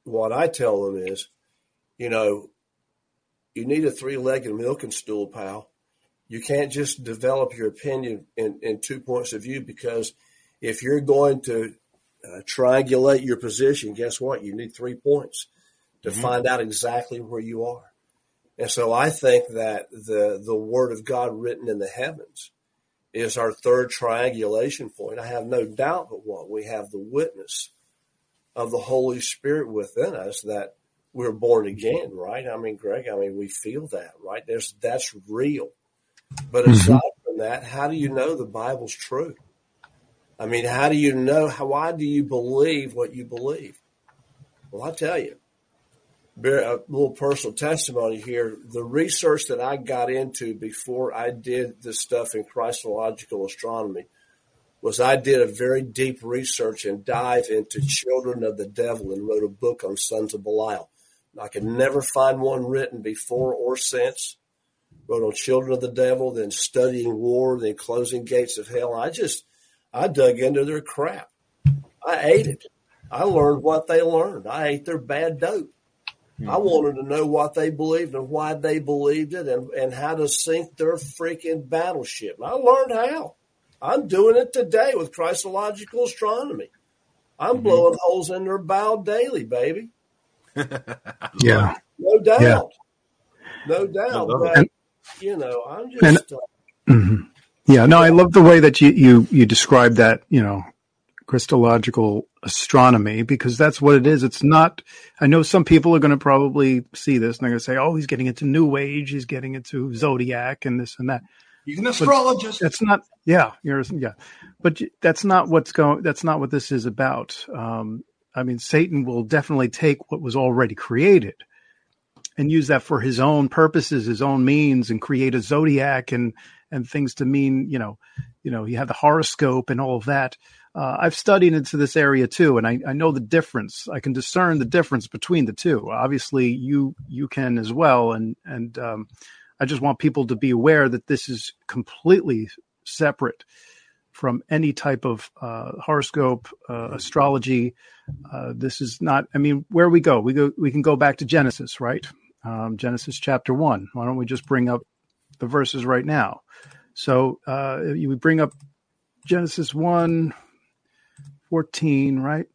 what I tell them is, you know, you need a three-legged milking stool, pal. You can't just develop your opinion in, in two points of view, because if you're going to Uh, triangulate your position, guess what? You need three points to mm-hmm. find out exactly where you are. And so I think that the the word of God written in the heavens is our third triangulation point. I have no doubt but what we have the witness of the Holy Spirit within us that we're born again, right? I mean, Greg, I mean, we feel that, right? There's, that's real. But aside from that, how do you know the Bible's true? I mean, how do you know? How, why do you believe what you believe? Well, I'll tell you, a little personal testimony here. The research that I got into before I did this stuff in Christological astronomy was I did a very deep research and dive into children of the devil and wrote a book on sons of Belial. I could never find one written before or since. Wrote on children of the devil, then studying war, then closing gates of hell. I just, I dug into their crap. I ate it. I learned what they learned. I ate their bad dope. Mm-hmm. I wanted to know what they believed and why they believed it and, and how to sink their freaking battleship. I learned how. I'm doing it today with Christological astronomy. I'm mm-hmm. blowing holes in their bow daily, baby. Yeah. No doubt. Yeah. No doubt. But, and, you know, I'm just. And, uh, mm-hmm. Yeah, no, I love the way that you, you, you describe that, you know, Christological astronomy, because that's what it is. It's not, I know some people are going to probably see this and they're going to say, oh, he's getting into New Age, he's getting into Zodiac and this and that. He's an astrologist. But that's not, yeah, you're, yeah, but that's not what's going. That's not what this is about. Um, I mean, Satan will definitely take what was already created and use that for his own purposes, his own means, and create a zodiac and and things to mean, you know, you know, you have the horoscope and all of that. Uh, I've studied into this area too, and I, I know the difference. I can discern the difference between the two. Obviously, you you can as well, and and. Um, I just want people to be aware that this is completely separate from any type of uh, horoscope, uh, astrology. Uh, this is not, I mean, where we go, we go, we can go back to Genesis, right? Um, Genesis chapter one. Why don't we just bring up the verses right now? So uh, you bring up Genesis one, fourteen, right?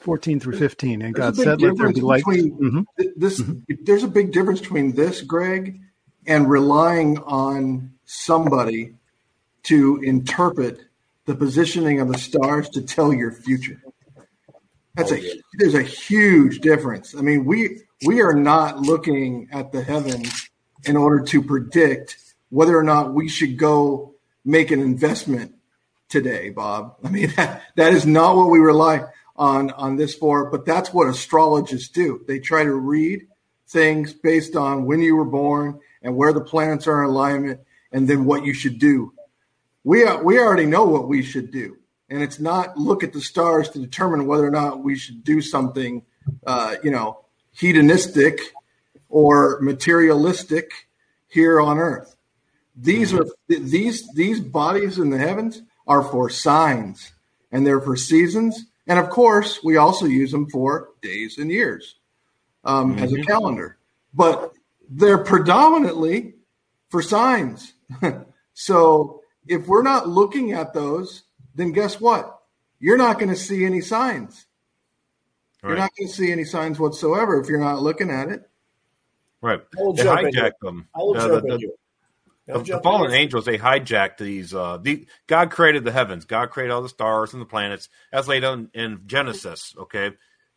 Fourteen through fifteen, and there's God said, "Let there be light." Mm-hmm. This, mm-hmm. There's a big difference between this, Greg, and relying on somebody to interpret the positioning of the stars to tell your future. That's oh, a yeah. There's a huge difference. I mean, we we are not looking at the heavens in order to predict whether or not we should go make an investment today, Bob. I mean, that, that is not what we rely on. On, on this for, but that's what astrologists do. They try to read things based on when you were born and where the planets are in alignment, and then what you should do. We are, we already know what we should do, and it's not look at the stars to determine whether or not we should do something, uh, you know, hedonistic or materialistic here on Earth. These are these these bodies in the heavens are for signs, and they're for seasons. And, of course, we also use them for days and years um, mm-hmm. as a calendar. But they're predominantly for signs. So if we're not looking at those, then guess what? You're not going to see any signs. Right. You're not going to see any signs whatsoever if you're not looking at it. Right. They hijack them. I will jump in here. The, the fallen angels, they hijacked these. Uh, the, God created the heavens. God created all the stars and the planets. That's laid out in, in Genesis, okay?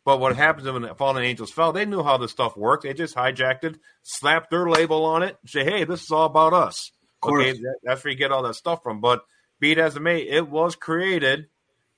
But what happens when the fallen angels fell, they knew how this stuff worked. They just hijacked it, slapped their label on it, say, hey, this is all about us. Okay, that, that's where you get all that stuff from. But be it as it may, it was created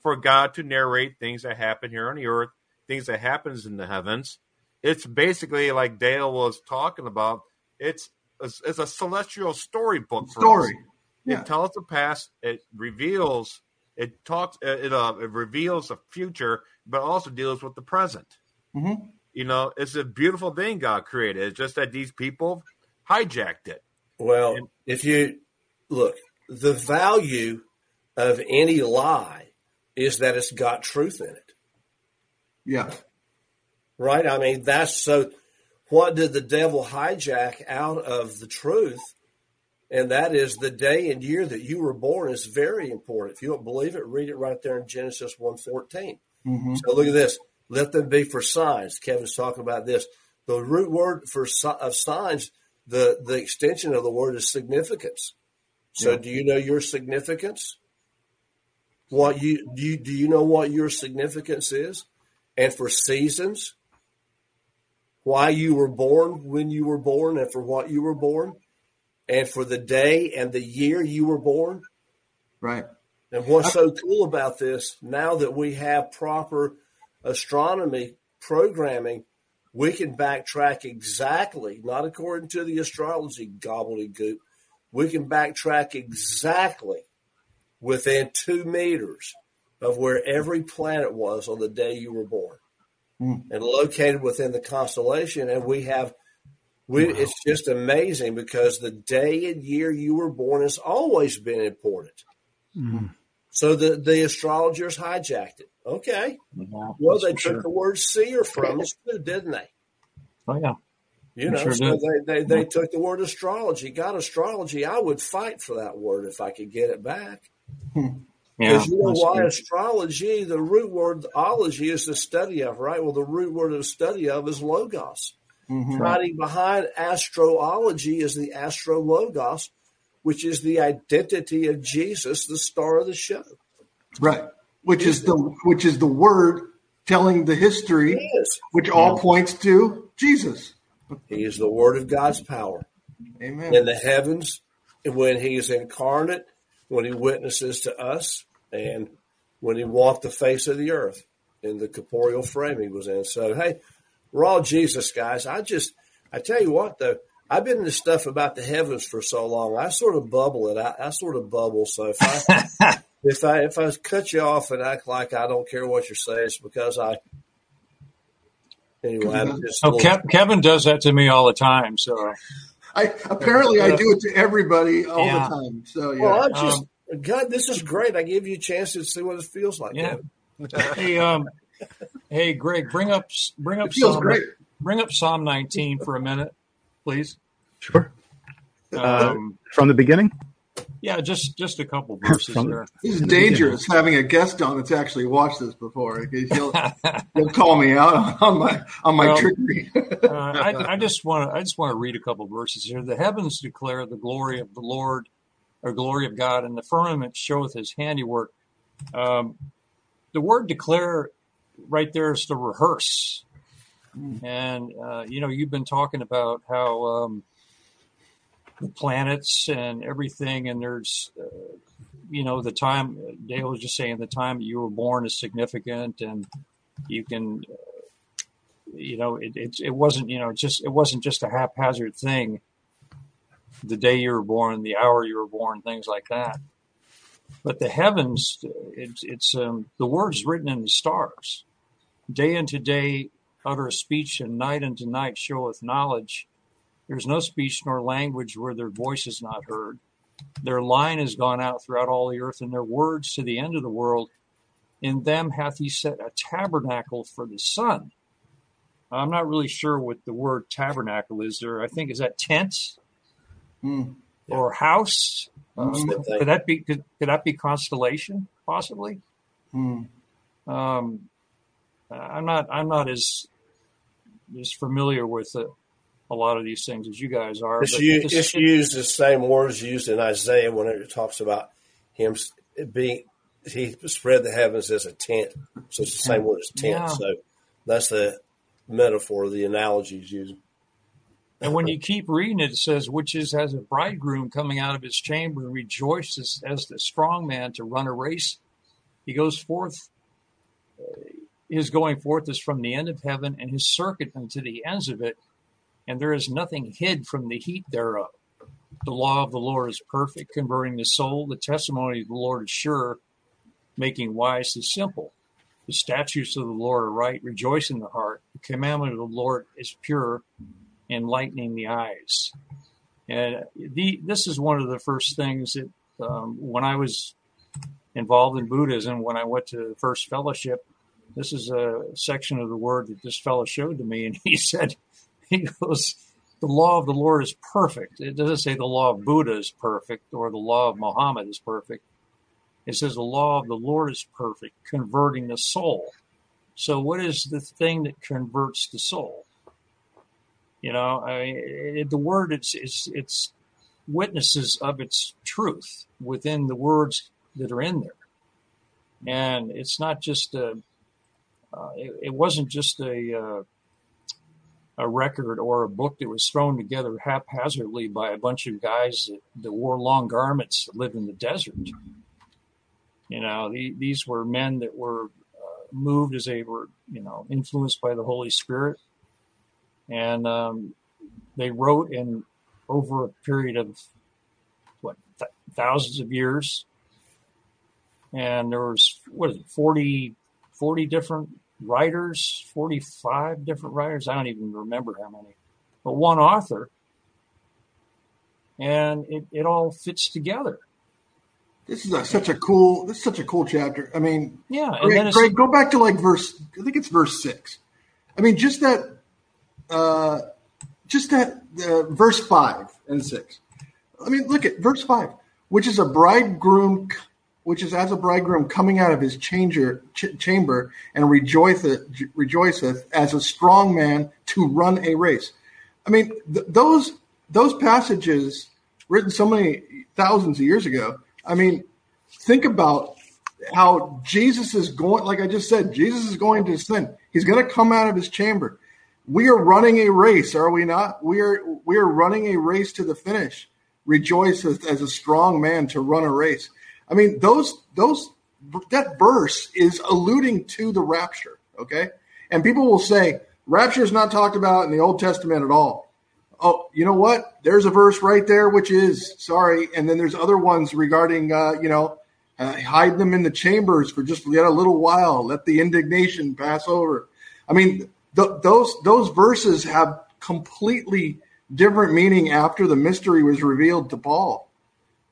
for God to narrate things that happen here on the earth, things that happens in the heavens. It's basically like Dale was talking about. It's It's, it's a celestial storybook for Story. us. Yeah. It tells the past. It reveals. It talks. It uh, it reveals the future, but also deals with the present. Mm-hmm. You know, it's a beautiful thing God created. It's just that these people hijacked it. Well, and, if you look, the value of any lie is that it's got truth in it. Yeah. Right. I mean, that's so. What did the devil hijack out of the truth? And that is the day and year that you were born is very important. If you don't believe it, read it right there in Genesis one fourteen. Mm-hmm. So look at this. Let them be for signs. Kevin's talking about this. The root word for of signs, the, the extension of the word is significance. So yeah. Do you know your significance? what you do. You, do you know what your significance is, and for seasons, why you were born, when you were born, and for what you were born, and for the day and the year you were born? Right. And what's so cool about this, now that we have proper astronomy programming, we can backtrack exactly, not according to the astrology gobbledygook, we can backtrack exactly within two meters of where every planet was on the day you were born, mm. and located within the constellation. And we have, we, wow. It's just amazing, because the day and year you were born has always been important. Mm. So the, the astrologers hijacked it. Okay. Yeah, well, they took sure. the word seer from us too, didn't they? Oh, yeah. You know, sure so they, they, they yeah. took the word astrology, got astrology. I would fight for that word if I could get it back. Because yeah, you know why? True. Astrology, the root word ology is the study of, right? Well, the root word of the study of is logos. Mm-hmm. Riding behind astrology is the astro logos, which is the identity of Jesus, the star of the show. Right. Which is the which is the word telling the history, which all points to Jesus. He is the word of God's power. Amen. In the heavens, when he is incarnate, when he witnesses to us, and when he walked the face of the earth in the corporeal frame he was in. So, hey, we're all Jesus, guys. I just, I tell you what, though, I've been in this stuff about the heavens for so long. I sort of bubble it. I, I sort of bubble. So if I, if I if I cut you off and act like I don't care what you're saying, it's because I. Anyway, I'm just oh, little... Kevin does that to me all the time. So I apparently I do it to everybody all yeah. the time. So yeah. Well, I'm just um, God, this is great. I give you a chance to see what it feels like. Yeah. hey, um, hey, Greg, bring up bring up Psalm, great. bring up Psalm nineteen for a minute. Please. Sure. Um, from the beginning? Yeah, just just a couple verses there. This is dangerous having a guest on that's actually watched this before. He'll, he'll call me out on my on my well, trickery. uh, I, I just want to I just want to read a couple verses here. The heavens declare the glory of the Lord, or glory of God, and the firmament showeth his handiwork. Um, the word declare right there is to rehearse. And, uh, you know, you've been talking about how um, the planets and everything, and there's, uh, you know, the time, Dale was just saying, the time you were born is significant, and you can, uh, you know, it, it, it wasn't, you know, just it wasn't just a haphazard thing. The day you were born, the hour you were born, things like that. But the heavens, it, it's um, the words written in the stars, day unto day. Utter speech, and night unto night showeth knowledge. There's no speech nor language where their voice is not heard. Their line is gone out throughout all the earth, and their words to the end of the world. In them hath he set a tabernacle for the sun. I'm not really sure what the word tabernacle is there. I think, is that tent mm. or house? Um, could that be could, could that be constellation possibly? Mm. Um. I'm not. I'm not as as familiar with a, a lot of these things as you guys are. It's, you, this, it's used the same words used in Isaiah when it talks about him being. He spread the heavens as a tent, so it's the same word as tent. Yeah. So that's the metaphor, the analogy is used. And when you keep reading it, it says, "Which is as a bridegroom coming out of his chamber, and rejoices as the strong man to run a race. He goes forth." Uh, His going forth is from the end of heaven, and his circuit unto the ends of it, and there is nothing hid from the heat thereof. The law of the Lord is perfect, converting the soul. The testimony of the Lord is sure, making wise the simple. The statutes of the Lord are right, rejoicing the heart. The commandment of the Lord is pure, enlightening the eyes. And the, this is one of the first things that um, when I was involved in Buddhism, when I went to the first fellowship, this is a section of the word that this fellow showed to me. And he said, he goes, the law of the Lord is perfect. It doesn't say the law of Buddha is perfect or the law of Muhammad is perfect. It says the law of the Lord is perfect, converting the soul. So what is the thing that converts the soul? You know, I mean, it, the word, it's, it's, it's witnesses of its truth within the words that are in there. And it's not just a, uh, it, it wasn't just a, uh, a record or a book that was thrown together haphazardly by a bunch of guys that, that wore long garments that lived in the desert. You know, the, these were men that were uh, moved as they were, you know, influenced by the Holy Spirit. And um, they wrote in over a period of, what, th- thousands of years. And there was, what is it, forty, forty different writers, forty-five different writers. I don't even remember how many, but one author. And it, it all fits together. This is a, such a cool, this is such a cool chapter. I mean, yeah, and Greg, then Greg, go back to like verse, I think it's verse six. I mean, just that, uh, just that uh, verse five and six. I mean, look at verse five, which is a bridegroom, which is as a bridegroom coming out of his changer, ch- chamber and rejoiceth, rejoiceth as a strong man to run a race. I mean, th- those those passages written so many thousands of years ago. I mean, think about how Jesus is going, like I just said, Jesus is going to ascend. He's going to come out of his chamber. We are running a race, are we not? We are we are running a race to the finish. Rejoice as, as a strong man to run a race. I mean, those those that verse is alluding to the rapture, okay? And people will say, rapture is not talked about in the Old Testament at all. Oh, you know what? There's a verse right there, which is, sorry. And then there's other ones regarding, uh, you know, uh, hide them in the chambers for just yet a little while. Let the indignation pass over. I mean, th- those those verses have completely different meaning after the mystery was revealed to Paul.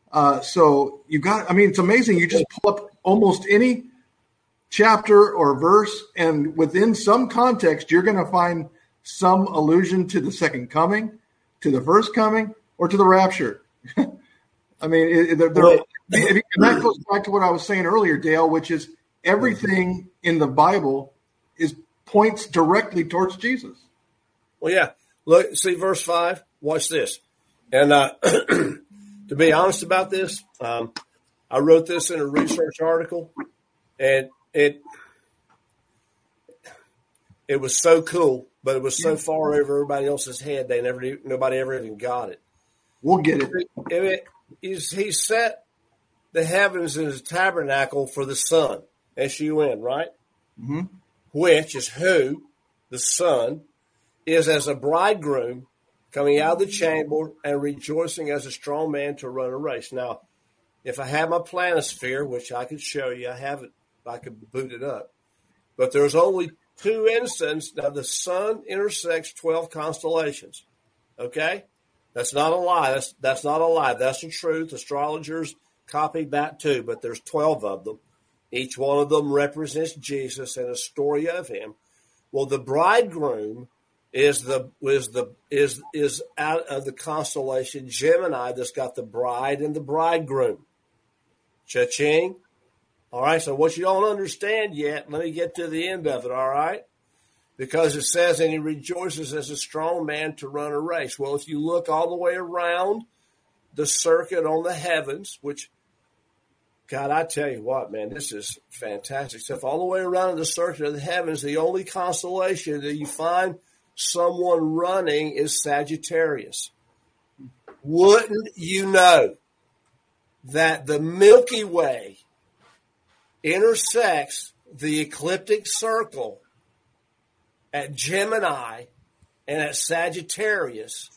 Uh, so you got, I mean, it's amazing. You just pull up almost any chapter or verse, and within some context, you're going to find some allusion to the second coming, to the first coming, or to the rapture. I mean, it, they're, they're, and that goes back to what I was saying earlier, Dale, which is everything in the Bible is points directly towards Jesus. Well, yeah. Look, see verse five. Watch this. And uh, to be honest about this, um, I wrote this in a research article, and it it was so cool. But it was so far over everybody else's head, they never, nobody ever even got it. We'll get it. I mean, he's, he set the heavens in his tabernacle for the sun, S U N, right? Mm-hmm. Which is who the sun is as a bridegroom coming out of the chamber and rejoicing as a strong man to run a race. Now, if I had my planisphere, which I could show you, I have it, I could boot it up, but there's only two instances. Now, the sun intersects twelve constellations, okay? That's not a lie. That's that's not a lie. That's the truth. Astrologers copied that too, but there's twelve of them. Each one of them represents Jesus and a story of him. Well, the bridegroom is the is the is is out of the constellation Gemini that's got the bride and the bridegroom. Cha-ching. All right, so what you don't understand yet, let me get to the end of it, all right? Because it says, and he rejoices as a strong man to run a race. Well, if you look all the way around the circuit on the heavens, which, God, I tell you what, man, this is fantastic stuff. All the way around the circuit of the heavens, the only constellation that you find someone running is Sagittarius. Wouldn't you know that the Milky Way intersects the ecliptic circle at Gemini and at Sagittarius,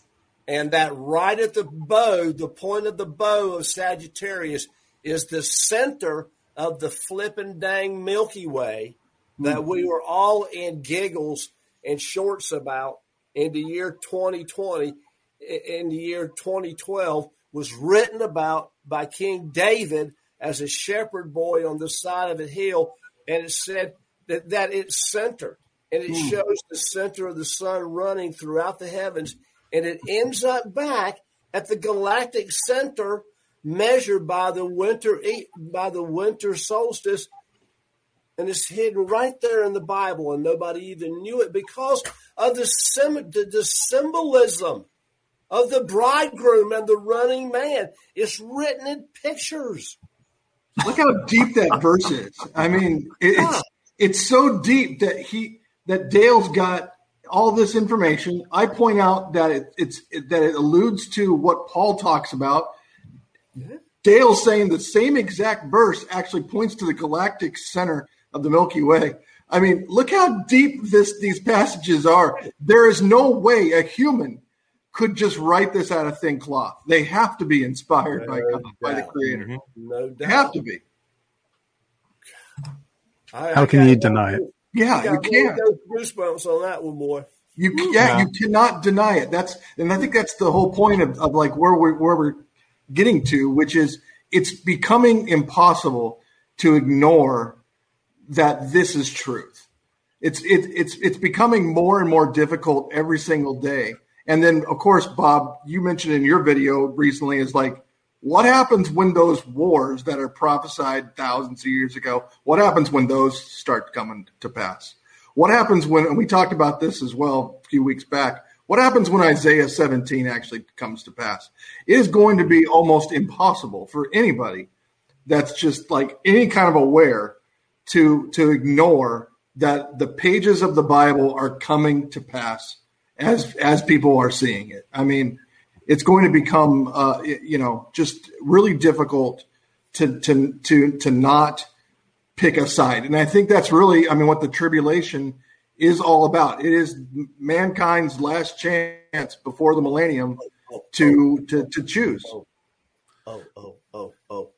and that right at the bow, the point of the bow of Sagittarius is the center of the flippin' dang Milky Way that we were all in giggles and shorts about in the year twenty twenty, in the year twenty twelve, was written about by King David as a shepherd boy on the side of a hill, and it said that, that it's centered, and it mm. shows the center of the sun running throughout the heavens, and it ends up back at the galactic center measured by the winter by the winter solstice, and it's hidden right there in the Bible, and nobody even knew it because of the, the, the symbolism of the bridegroom and the running man. It's written in pictures. Look how deep that verse is. I mean, it, it's it's so deep that he that Dale's got all this information. I point out that it, it's it, that it alludes to what Paul talks about. Dale's saying the same exact verse actually points to the galactic center of the Milky Way. I mean, look how deep this these passages are. There is no way a human could just write this out of thin cloth. They have to be inspired no by God, doubt. by the Creator. Mm-hmm. No doubt. They have to be. I, How I can you deny it? it? Yeah, you, you can't. Goosebumps on that one, boy. You Ooh, yeah, wow. you cannot deny it. That's and I think that's the whole point of, of like where we where we're getting to, which is it's becoming impossible to ignore that this is truth. It's it, it's it's becoming more and more difficult every single day. And then, of course, Bob, you mentioned in your video recently is like, what happens when those wars that are prophesied thousands of years ago, what happens when those start coming to pass? What happens when, and we talked about this as well a few weeks back, what happens when Isaiah seventeen actually comes to pass? It is going to be almost impossible for anybody that's just like any kind of aware to, to ignore that the pages of the Bible are coming to pass as as people are seeing it. I mean, it's going to become, uh, you know, just really difficult to, to to to not pick a side. And I think that's really, I mean, what the tribulation is all about. It is mankind's last chance before the millennium to to, to choose. Oh, oh, oh, oh, oh,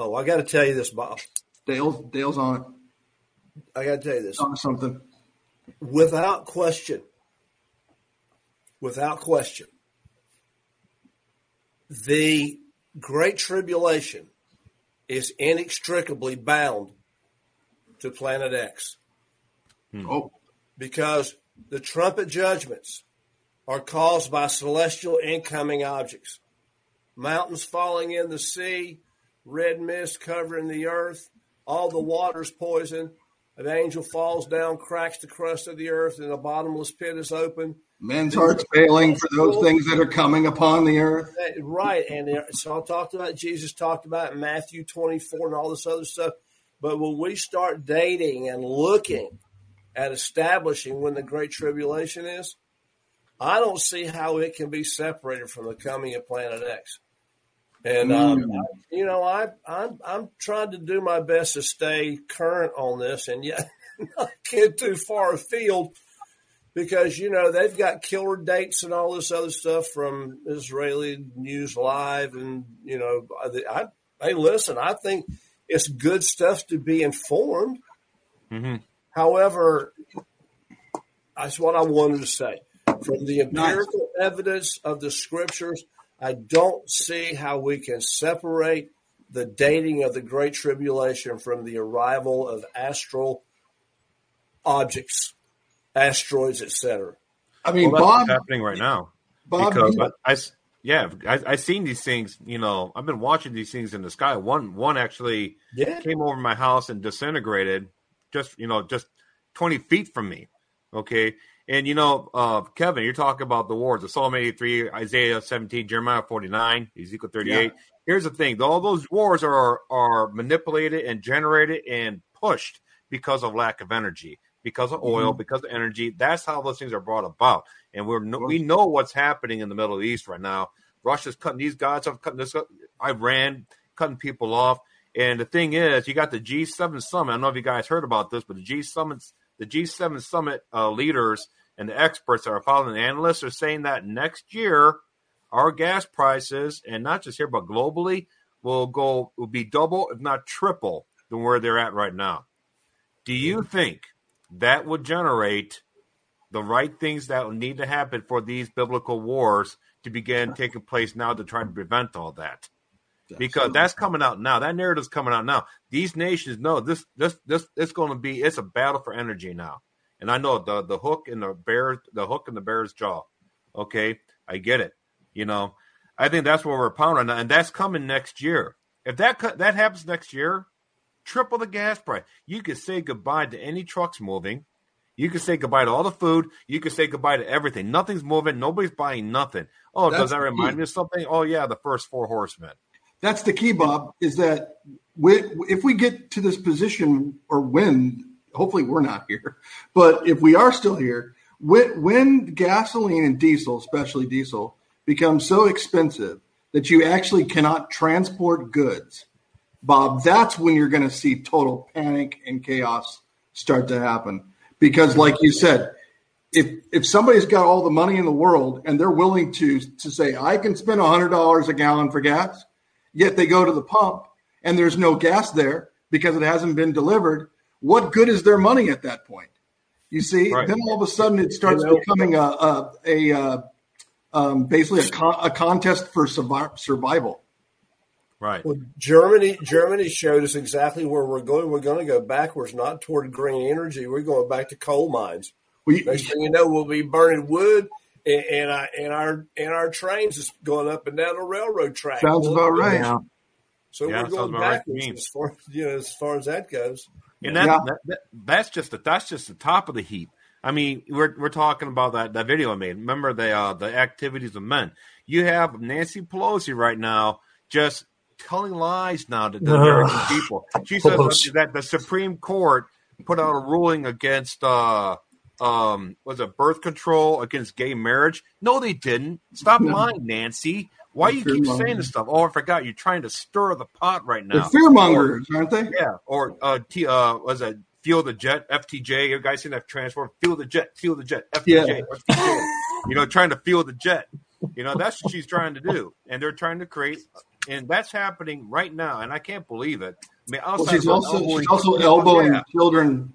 oh. I got to tell you this, Bob. Dale, Dale's on it. I got to tell you this. On something. Without question. Without question, the Great Tribulation is inextricably bound to Planet X. Hmm. Oh. Because the trumpet judgments are caused by celestial incoming objects. Mountains falling in the sea, red mist covering the earth, all the water's poison. An angel falls down, cracks the crust of the earth, and the bottomless pit is opened. Men's hearts failing for those things that are coming upon the earth. Right. And so I talked about, Jesus talked about Matthew twenty-four and all this other stuff. But when we start dating and looking at establishing when the Great Tribulation is, I don't see how it can be separated from the coming of Planet X. And, um, mm. you know, I, I'm, I'm trying to do my best to stay current on this and yet not get too far afield. Because, you know, they've got killer dates and all this other stuff from Israeli News Live. And, you know, I, I, hey, listen, I think it's good stuff to be informed. Mm-hmm. However, that's what I wanted to say. From the empirical nice. evidence of the scriptures, I don't see how we can separate the dating of the Great Tribulation from the arrival of astral objects. Asteroids, et cetera. I mean, well, Bob, what's happening right now. Bob, because you, I, I, yeah, I, I seen these things. You know, I've been watching these things in the sky. One, one actually yeah. came over my house and disintegrated. Just you know, just twenty feet from me. Okay, and you know, uh, Kevin, you're talking about the wars: the Psalm eighty-three, Isaiah seventeen, Jeremiah forty-nine, Ezekiel thirty-eight. Yeah. Here's the thing: all those wars are are manipulated and generated and pushed because of lack of energy. Because of oil, mm-hmm. because of energy. That's how those things are brought about. And we're no, we know what's happening in the Middle East right now. Russia's cutting these guys off, cutting this, Iran, cutting people off. And the thing is, you got the G seven summit. I don't know if you guys heard about this, but the G seven, the G seven summit uh, leaders and the experts that are following the analysts are saying that next year, our gas prices, and not just here, but globally, will go will be double, if not triple, than where they're at right now. Do you think that will generate the right things that will need to happen for these biblical wars to begin taking place now to try to prevent all that? Because that's coming out now. That narrative's coming out now. These nations know this, this, this, it's going to be, it's a battle for energy now. And I know the, the hook and the bear, the hook and the bear's jaw. Okay. I get it. You know, I think that's where we're pounding now, and that's coming next year. If that, that happens next year, triple the gas price. You can say goodbye to any trucks moving. You can say goodbye to all the food. You can say goodbye to everything. Nothing's moving. Nobody's buying nothing. Oh, that's does that remind me of something? Oh, yeah, the first four horsemen. That's the key, Bob, is that we, if we get to this position, or when, hopefully we're not here, but if we are still here, when, when gasoline and diesel, especially diesel, becomes so expensive that you actually cannot transport goods, Bob, that's when you're going to see total panic and chaos start to happen. Because like you said, if if somebody's got all the money in the world and they're willing to, to say, I can spend one hundred dollars a gallon for gas, yet they go to the pump and there's no gas there because it hasn't been delivered, what good is their money at that point? You see, right. Then all of a sudden it starts you know, becoming a, a, a, a um, basically a, con- a contest for survival. Right. Well, Germany, Germany showed us exactly where we're going. We're going to go backwards, not toward green energy. We're going back to coal mines. We, Next thing you know, we'll be burning wood, and, and, I, and our and our trains is going up and down the railroad track. Sounds about right. Yeah. So yeah, we're going backwards right as far you know as far as that goes. And that, yeah. that, that that's just the that's just the top of the heap. I mean, we're we're talking about that, that video I made. Remember the uh, the activities of men. You have Nancy Pelosi right now just telling lies now to the American people. She says that, that the Supreme Court put out a ruling against uh, um, was it birth control against gay marriage. No, they didn't. Stop no. lying, Nancy. Why do you keep saying this stuff? Oh, I forgot. You're trying to stir the pot right now. They're fearmongers, aren't they? Yeah. Or uh, t- uh, was it Fuel the Jet, F T J? You guys seen that transform? Fuel the Jet, Fuel the Jet, F T J. Yeah. F T J. You know, trying to fuel the jet. You know, that's what she's trying to do. And they're trying to create – and that's happening right now, and I can't believe it. I mean, well, she's, also, elbowing, she's also elbowing yeah. children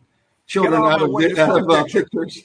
children out of, way, out of uh, pictures.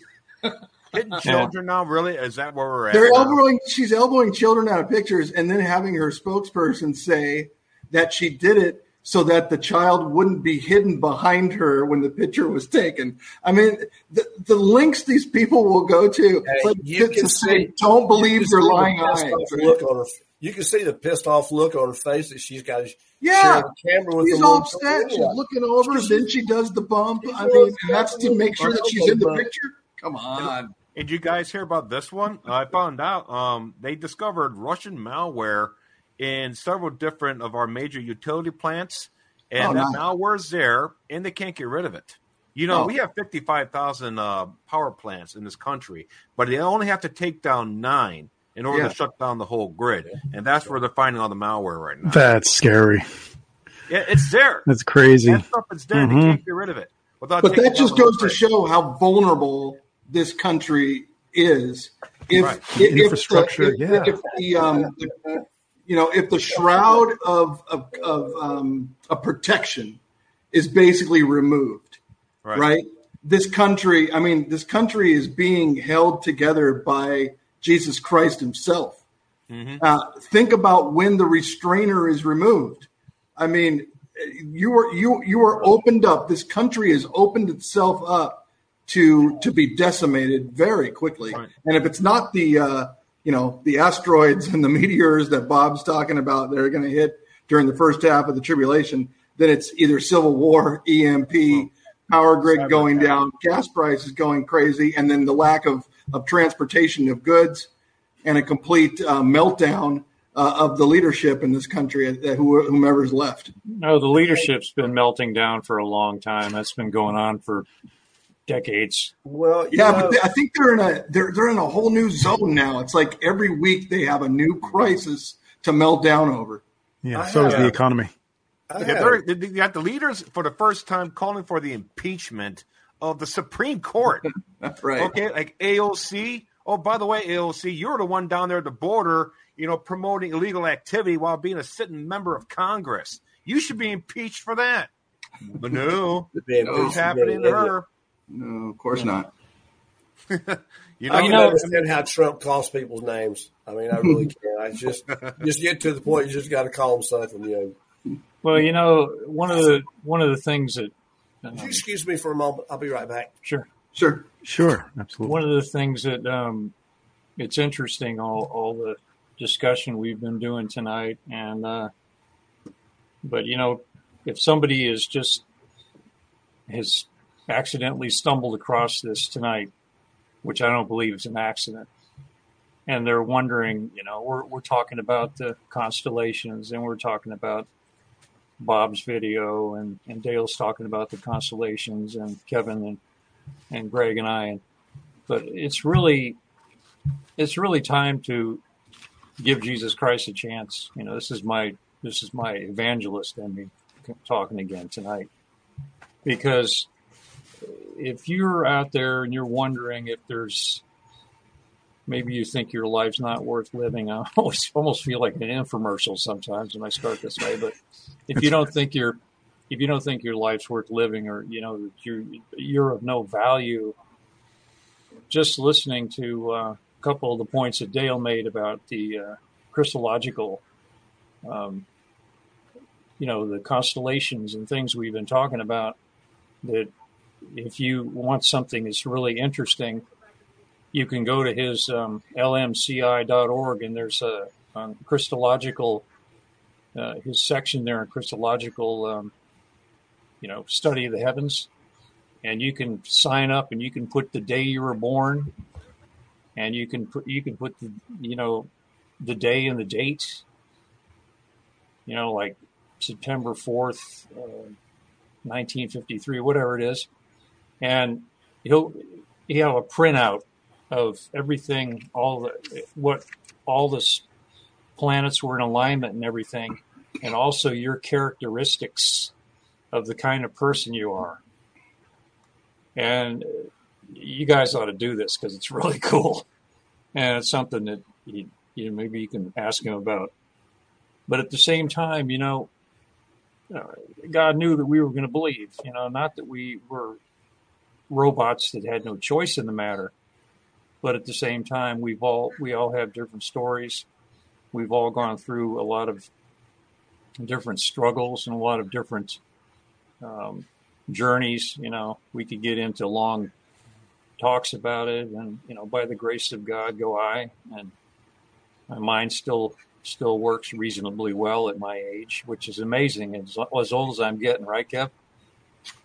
Hitting children yeah. now, really? Is that where we're at? They're elbowing, she's elbowing children out of pictures and then having her spokesperson say that she did it so that the child wouldn't be hidden behind her when the picture was taken. I mean, the, the links these people will go to, hey, like you can say, don't believe you your lying the eyes. Look on her, you can see the pissed off look on her face that she's got. Yeah, camera with she's the all upset. She's looking over, she's, then she does the bump. I mean, that's to make sure that she's in the picture. Come on. Did you guys hear about this one? I found out um, they discovered Russian malware in several different of our major utility plants, and oh, that no. malware's there, and they can't get rid of it. You know, oh. we have fifty-five thousand uh, power plants in this country, but they only have to take down nine in order yeah. to shut down the whole grid, and that's where they're finding all the malware right now. That's scary. Yeah, it's there. That's crazy. That stuff is there. Mm-hmm. They can't get rid of it. But that just goes to show how vulnerable this country is. If, right. if infrastructure, if, yeah. If the, um, if, you know, if the shroud of of, of um, a protection is basically removed, right. right? This country, I mean, this country is being held together by Jesus Christ himself. Mm-hmm. Uh, think about when the restrainer is removed. I mean, you are you you are opened up. This country has opened itself up to to be decimated very quickly. Right. And if it's not the, uh, you know, the asteroids and the meteors that Bob's talking about that are going to hit during the first half of the tribulation, then it's either civil war, E M P, well, power grid going that. down, gas prices going crazy, and then the lack of, of transportation of goods and a complete uh, meltdown uh, of the leadership in this country, uh, whomever's left. No, the leadership's been melting down for a long time. That's been going on for decades. Well, yeah, know, but they, I think they're in a they're they're in a whole new zone now. It's like every week they have a new crisis to melt down over. Yeah, I so have, is the economy. Yeah, they got the leaders for the first time calling for the impeachment of the Supreme Court. That's right. Okay, like A O C. Oh, by the way, A O C, you're the one down there at the border, you know, promoting illegal activity while being a sitting member of Congress. You should be impeached for that. But no, it's happening to her. No, of course yeah. not. You know, I can understand how Trump calls people's names. I mean, I really can. I just just get to the point. You just got to call them something, you know. Well, you know, one of the one of the things that. Um, Would you excuse me for a moment? I'll be right back. Sure, sure, sure, absolutely. One of the things that um, it's interesting all all the discussion we've been doing tonight, and uh, but you know, if somebody is just has. accidentally stumbled across this tonight, which I don't believe is an accident. and they're wondering, you know, we're we're talking about the constellations, and we're talking about Bob's video, and, and Dale's talking about the constellations, and Kevin and, and Greg and I. And, but it's really, it's really time to give Jesus Christ a chance. You know, this is my this is my evangelist in me talking again tonight, because if you're out there and you're wondering if there's, maybe you think your life's not worth living. I always, almost feel like an infomercial sometimes when I start this way. But if you don't think you're, if you don't think your life's worth living, or you know you're you're of no value, just listening to uh, a couple of the points that Dale made about the uh, Christological, um, you know, the constellations and things we've been talking about, that if you want something that's really interesting, you can go to his um, L M C I dot org, and there's a, a Christological, uh, his section there in Christological, um, you know, study of the heavens. And you can sign up, and you can put the day you were born, and you can put, you can put the, you know, the day and the date, you know, like September fourth, uh, nineteen fifty-three, whatever it is. And he'll, he'll have a printout of everything, all the, what, all the planets were in alignment and everything, and also your characteristics of the kind of person you are. And you guys ought to do this, because it's really cool, and it's something that you, you know, maybe you can ask him about. But at the same time, you know, God knew that we were going to believe, you know, not that we were robots that had no choice in the matter. But at the same time, we've all we all have different stories. We've all gone through a lot of different struggles and a lot of different um, journeys. You know, we could get into long talks about it, and you know, by the grace of God, go I. And my mind still still works reasonably well at my age, which is amazing. As, as old as I'm getting, right, Kev?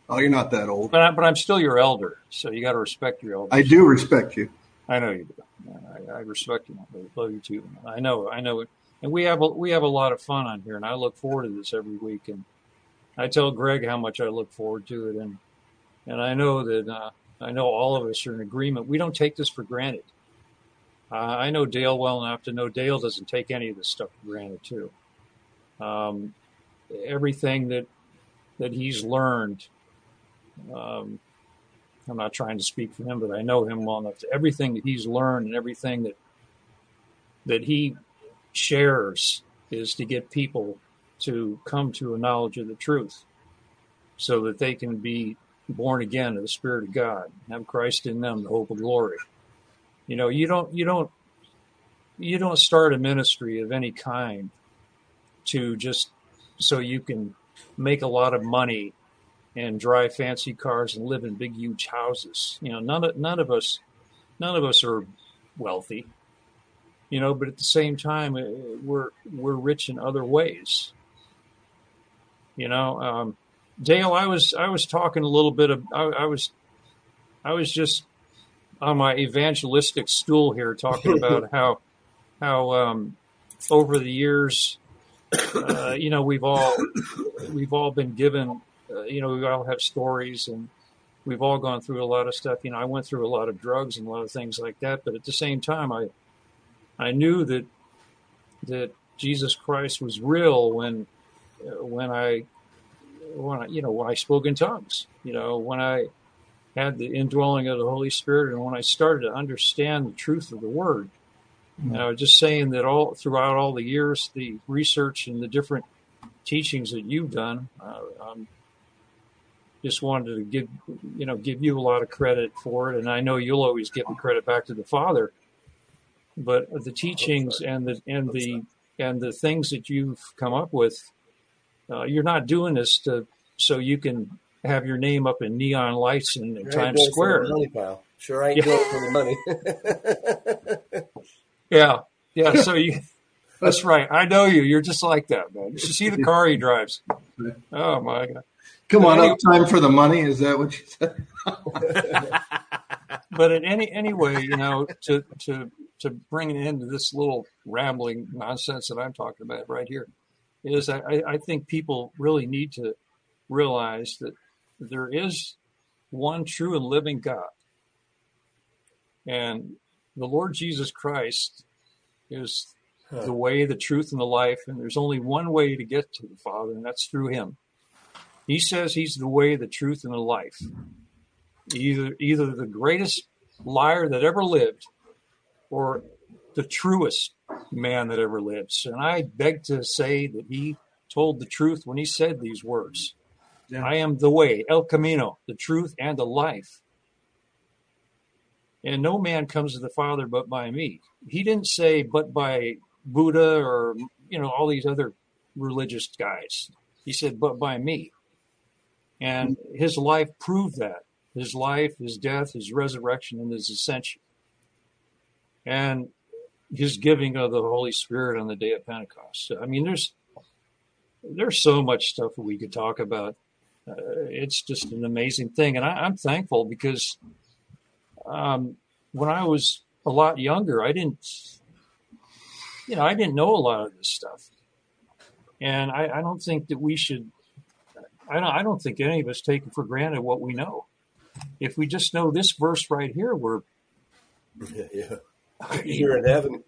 Oh, you're not that old. But I, but I'm still your elder, so you got to respect your elders. I do respect you. I know you do. I, I respect you. I love you too. I know. I know it. And we have a, we have a lot of fun on here, and I look forward to this every week. And I tell Greg how much I look forward to it, and and I know that uh, I know all of us are in agreement. We don't take this for granted. Uh, I know Dale well enough to know Dale doesn't take any of this stuff for granted too. Um, everything that that he's learned. Um, I'm not trying to speak for him, but I know him well enough. Everything that he's learned and everything that that he shares is to get people to come to a knowledge of the truth, so that they can be born again of the Spirit of God, have Christ in them, the hope of glory. You know, you don't, you don't, you don't start a ministry of any kind to just so you can make a lot of money and drive fancy cars and live in big, huge houses. You know, none of, none of us, none of us are wealthy, you know, but at the same time, we're, we're rich in other ways. You know, um, Dale, I was, I was talking a little bit of, I, I was, I was just on my evangelistic stool here talking about how, how, um, over the years, uh, you know, we've all, we've all been given, Uh, you know, we all have stories, and we've all gone through a lot of stuff. You know, I went through a lot of drugs and a lot of things like that. But at the same time, I I knew that that Jesus Christ was real when when I when I, you know, when I spoke in tongues. You know, when I had the indwelling of the Holy Spirit, and when I started to understand the truth of the Word. Mm-hmm. And I was just saying that all throughout all the years, the research and the different teachings that you've done. Uh, um, Just wanted to give, you know, give you a lot of credit for it, and I know you'll always give the credit back to the Father. But the teachings and the and the and the things that you've come up with, uh, you're not doing this to so you can have your name up in neon lights in sure Times Square. Money pile. Sure, I ain't yeah. doing it for the money. yeah, yeah. So you. That's right. I know you. You're just like that, man. You should see the car he drives. Oh my God. Come on, up time for the money. Is that what you said? But in any anyway, you know, to to to bring an end to this little rambling nonsense that I'm talking about right here, is I, I think people really need to realize that there is one true and living God. And the Lord Jesus Christ is the way, the truth, and the life. And there's only one way to get to the Father, and that's through him. He says he's the way, the truth, and the life. Either, either the greatest liar that ever lived or the truest man that ever lives. And I beg to say that he told the truth when he said these words. Yeah. I am the way, El Camino, the truth, and the life. And no man comes to the Father but by me. He didn't say but by Buddha or, you know, all these other religious guys. He said, but by me. And his life proved that. His life, his death, his resurrection, and his ascension. And his giving of the Holy Spirit on the day of Pentecost. I mean, there's there's so much stuff that we could talk about. Uh, it's just an amazing thing. And I, I'm thankful because um, when I was a lot younger, I didn't, you know, I didn't know a lot of this stuff. And I, I don't think that we should, I don't, I don't think any of us take for granted what we know. If we just know this verse right here, we're yeah, yeah. I mean, you're in heaven.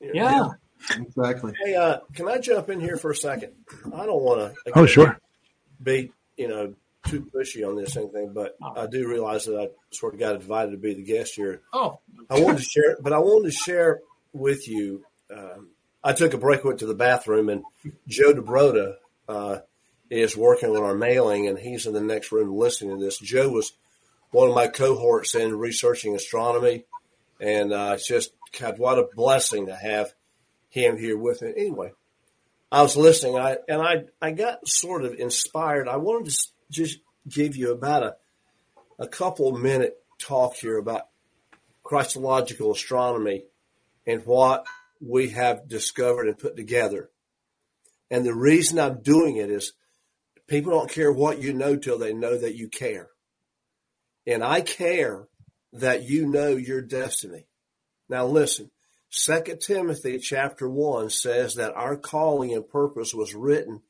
You're yeah, in heaven. Exactly. Hey, uh, can I jump in here for a second? I don't want to. Oh, sure. Be you know too pushy on this thing, but oh. I do realize that I sort of got invited to be the guest here. Oh, I wanted to share, but I wanted to share with you. Um, I took a break, went to the bathroom, and Joe DeBroda uh, is working on our mailing, and he's in the next room listening to this. Joe was one of my cohorts in researching astronomy, and uh, it's just God, what a blessing to have him here with me. Anyway, I was listening, I and I, I got sort of inspired. I wanted to just give you about a a couple minute talk here about Christological astronomy and what we have discovered and put together. And the reason I'm doing it is people don't care what you know till they know that you care. And I care that you know your destiny. Now listen, Second Timothy chapter one says that our calling and purpose was written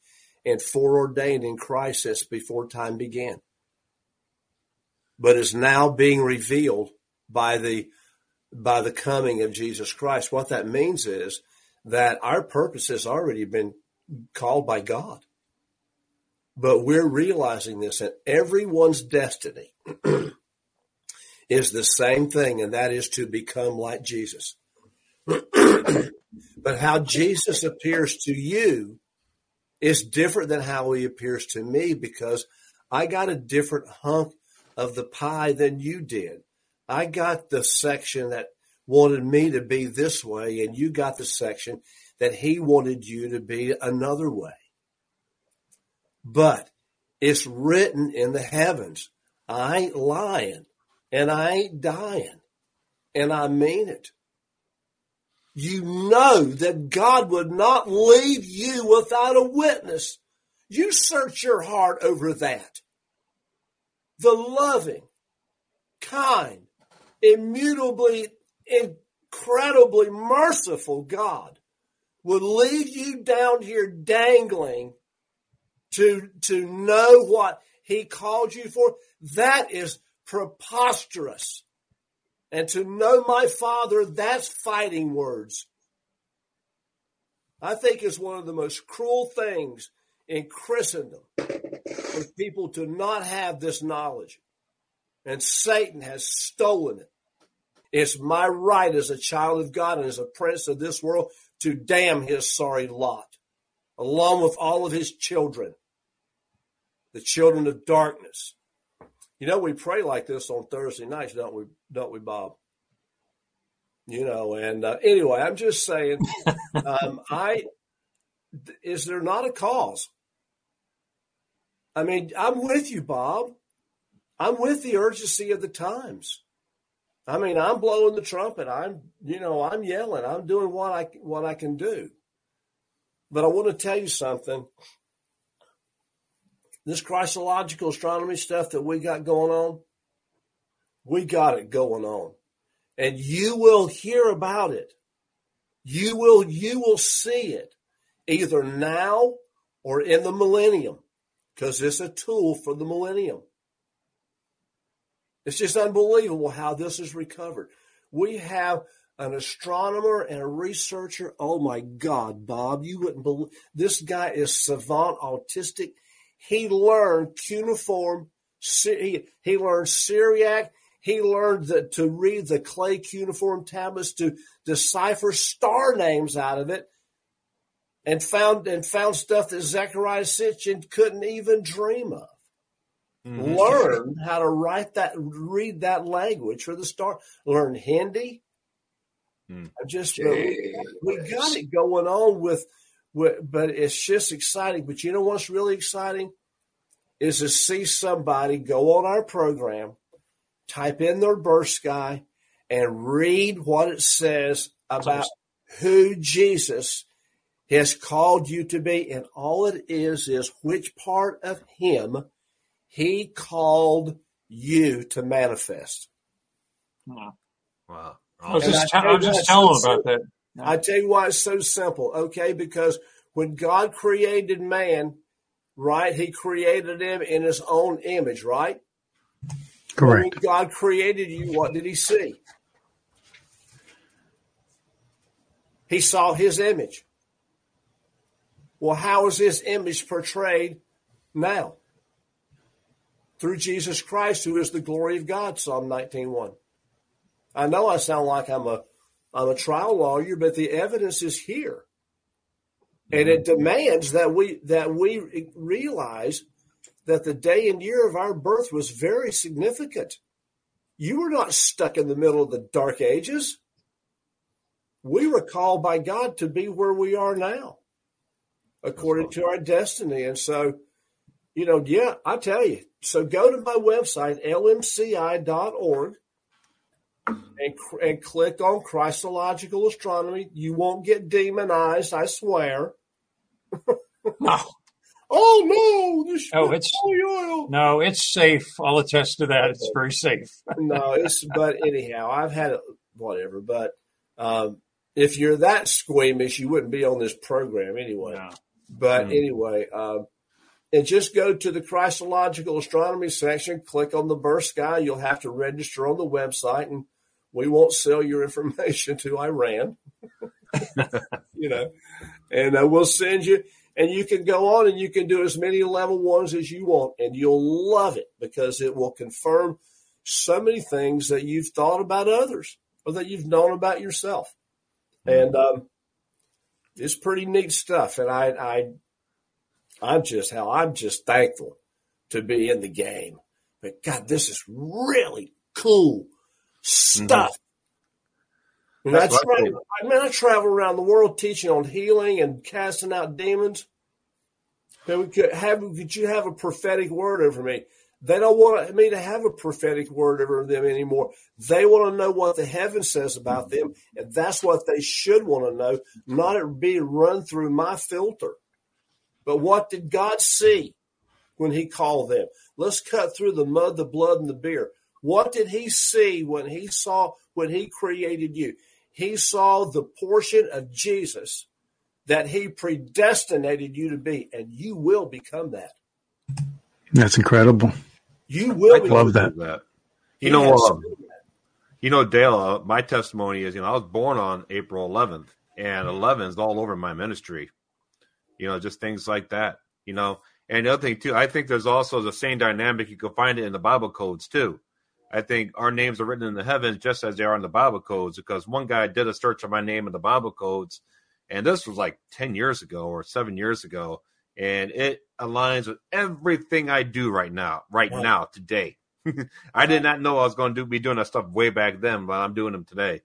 and foreordained in Christ since before time began, but is now being revealed by the by the coming of Jesus Christ. What that means is that our purpose has already been called by God. But we're realizing this, that everyone's destiny is the same thing, and that is to become like Jesus. But how Jesus appears to you is different than how he appears to me, because I got a different hunk of the pie than you did. I got the section that wanted me to be this way, and you got the section that he wanted you to be another way. But it's written in the heavens. I ain't lying, and I ain't dying, and I mean it. You know that God would not leave you without a witness. You search your heart over that. The loving, kind, immutably, incredibly merciful God would leave you down here dangling To to know what he called you for. That is preposterous. And to know my Father, that's fighting words. I think it's one of the most cruel things in Christendom for people to not have this knowledge. And Satan has stolen it. It's my right as a child of God and as a prince of this world to damn his sorry lot, along with all of his children, the children of darkness. You know, we pray like this on Thursday nights, don't we, don't we, Bob? You know, and uh, anyway, I'm just saying, um, I is there not a cause? I mean, I'm with you, Bob. I'm with the urgency of the times. I mean, I'm blowing the trumpet. I'm, you know, I'm yelling. I'm doing what I what I can do. But I want to tell you something. This Christological astronomy stuff that we got going on, we got it going on. And you will hear about it. You will, you will see it either now or in the millennium, because it's a tool for the millennium. It's just unbelievable how this is recovered. We have an astronomer and a researcher. Oh, my God, Bob, you wouldn't believe. This guy is savant autistic. He learned cuneiform. He, he learned Syriac. He learned the, to read the clay cuneiform tablets, to decipher star names out of it, and found and found stuff that Zechariah Sitchin couldn't even dream of. Mm-hmm. Learned how to write that, read that language for the star. Learned Hindi. I just we, we got it going on with, with, but it's just exciting. But you know what's really exciting is to see somebody go on our program, type in their birth sky, and read what it says about who Jesus has called you to be, and all it is is which part of Him He called you to manifest. Wow. Wow. I was just, I was just telling so about that. No. I tell you why it's so simple, okay? Because when God created man, right, He created him in His own image, right? Correct. When God created you, what did He see? He saw His image. Well, how is His image portrayed now? Through Jesus Christ, who is the glory of God, Psalm nineteen one. I know I sound like I'm a I'm a trial lawyer, but the evidence is here, and it demands that we that we realize that the day and year of our birth was very significant. You were not stuck in the middle of the Dark Ages. We were called by God to be where we are now, according to our destiny. And so, you know, yeah, I tell you. So go to my website, L M C I dot org. And, and click on Christological Astronomy. You won't get demonized, I swear. No. Oh, no. This no, it's, oil. no, it's safe. I'll attest to that. It's very safe. no, it's, but anyhow, I've had it, whatever. But um, if you're that squeamish, you wouldn't be on this program anyway. No. But mm. anyway, um, and just go to the Christological Astronomy section, click on the birth sky. You'll have to register on the website, and we won't sell your information to Iran, you know, and uh, we'll send you, and you can go on and you can do as many level ones as you want, and you'll love it because it will confirm so many things that you've thought about others or that you've known about yourself. And um, it's pretty neat stuff. And I, I, I'm just how I'm just thankful to be in the game, but God, this is really cool stuff. Mm-hmm. That's I, travel, cool. I mean, I travel around the world teaching on healing and casting out demons. Then we could have, could you have a prophetic word over me? They don't want me to have a prophetic word over them anymore. They want to know what the heaven says about them, and that's what they should want to know, not it be run through my filter. But what did God see when He called them? Let's cut through the mud, the blood, and the beer. What did He see when He saw, when He created you? He saw the portion of Jesus that He predestinated you to be, and you will become that. That's incredible. You will I become love that. that. You know, um, you know, Dale, uh, my testimony is, you know, I was born on April eleventh, and eleven is all over my ministry. You know, just things like that, you know. And the other thing, too, I think there's also the same dynamic. You can find it in the Bible codes, too. I think our names are written in the heavens just as they are in the Bible codes, because one guy did a search of my name in the Bible codes, and this was like ten years ago or seven years ago, and it aligns with everything I do right now, right wow. now, today. I did not know I was going to do, be doing that stuff way back then, but I'm doing them today.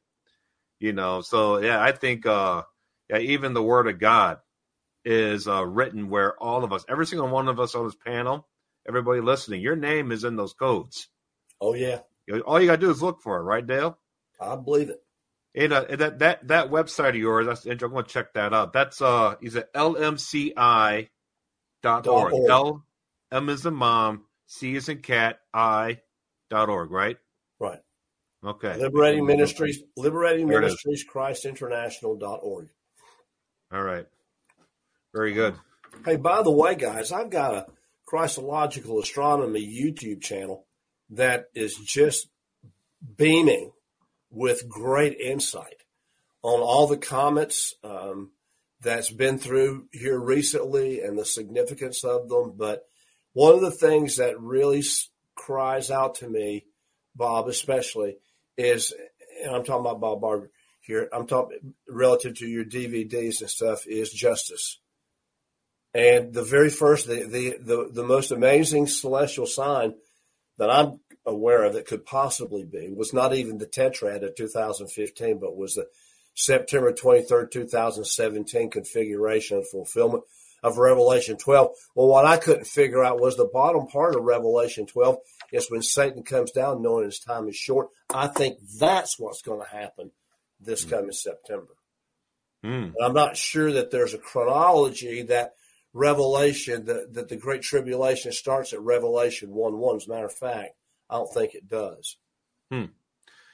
You know, so, yeah, I think uh, yeah, even the Word of God is uh, written where all of us, every single one of us on this panel, everybody listening, your name is in those codes. Oh, yeah. All you got to do is look for it, right, Dale? I believe it. And, uh, and that, that that website of yours, that's I'm going to check that out. That's uh, he's at L M C I dot org. L, M is in mom, C is in cat, I dot org, right? Right. Okay. Liberating Ministries, Liberating Ministries, Christ International dot org. All right. Very good. Hey, by the way, guys, I've got a Christological Astronomy YouTube channel that is just beaming with great insight on all the comments um, that's been through here recently and the significance of them. But one of the things that really cries out to me, Bob, especially, is, and I'm talking about Bob Barber here, I'm talking relative to your D V Ds and stuff, is justice. And the very first, the, the, the, the most amazing celestial sign that I'm aware of that could possibly be was not even the tetrad of two thousand fifteen, but was the September twenty-third, two thousand seventeen configuration and fulfillment of Revelation twelve. Well, what I couldn't figure out was the bottom part of Revelation twelve is when Satan comes down knowing his time is short. I think that's what's going to happen this mm. coming September. Mm. And I'm not sure that there's a chronology that Revelation, that, that the Great Tribulation starts at Revelation one one. As a matter of fact, I don't think it does. Hmm.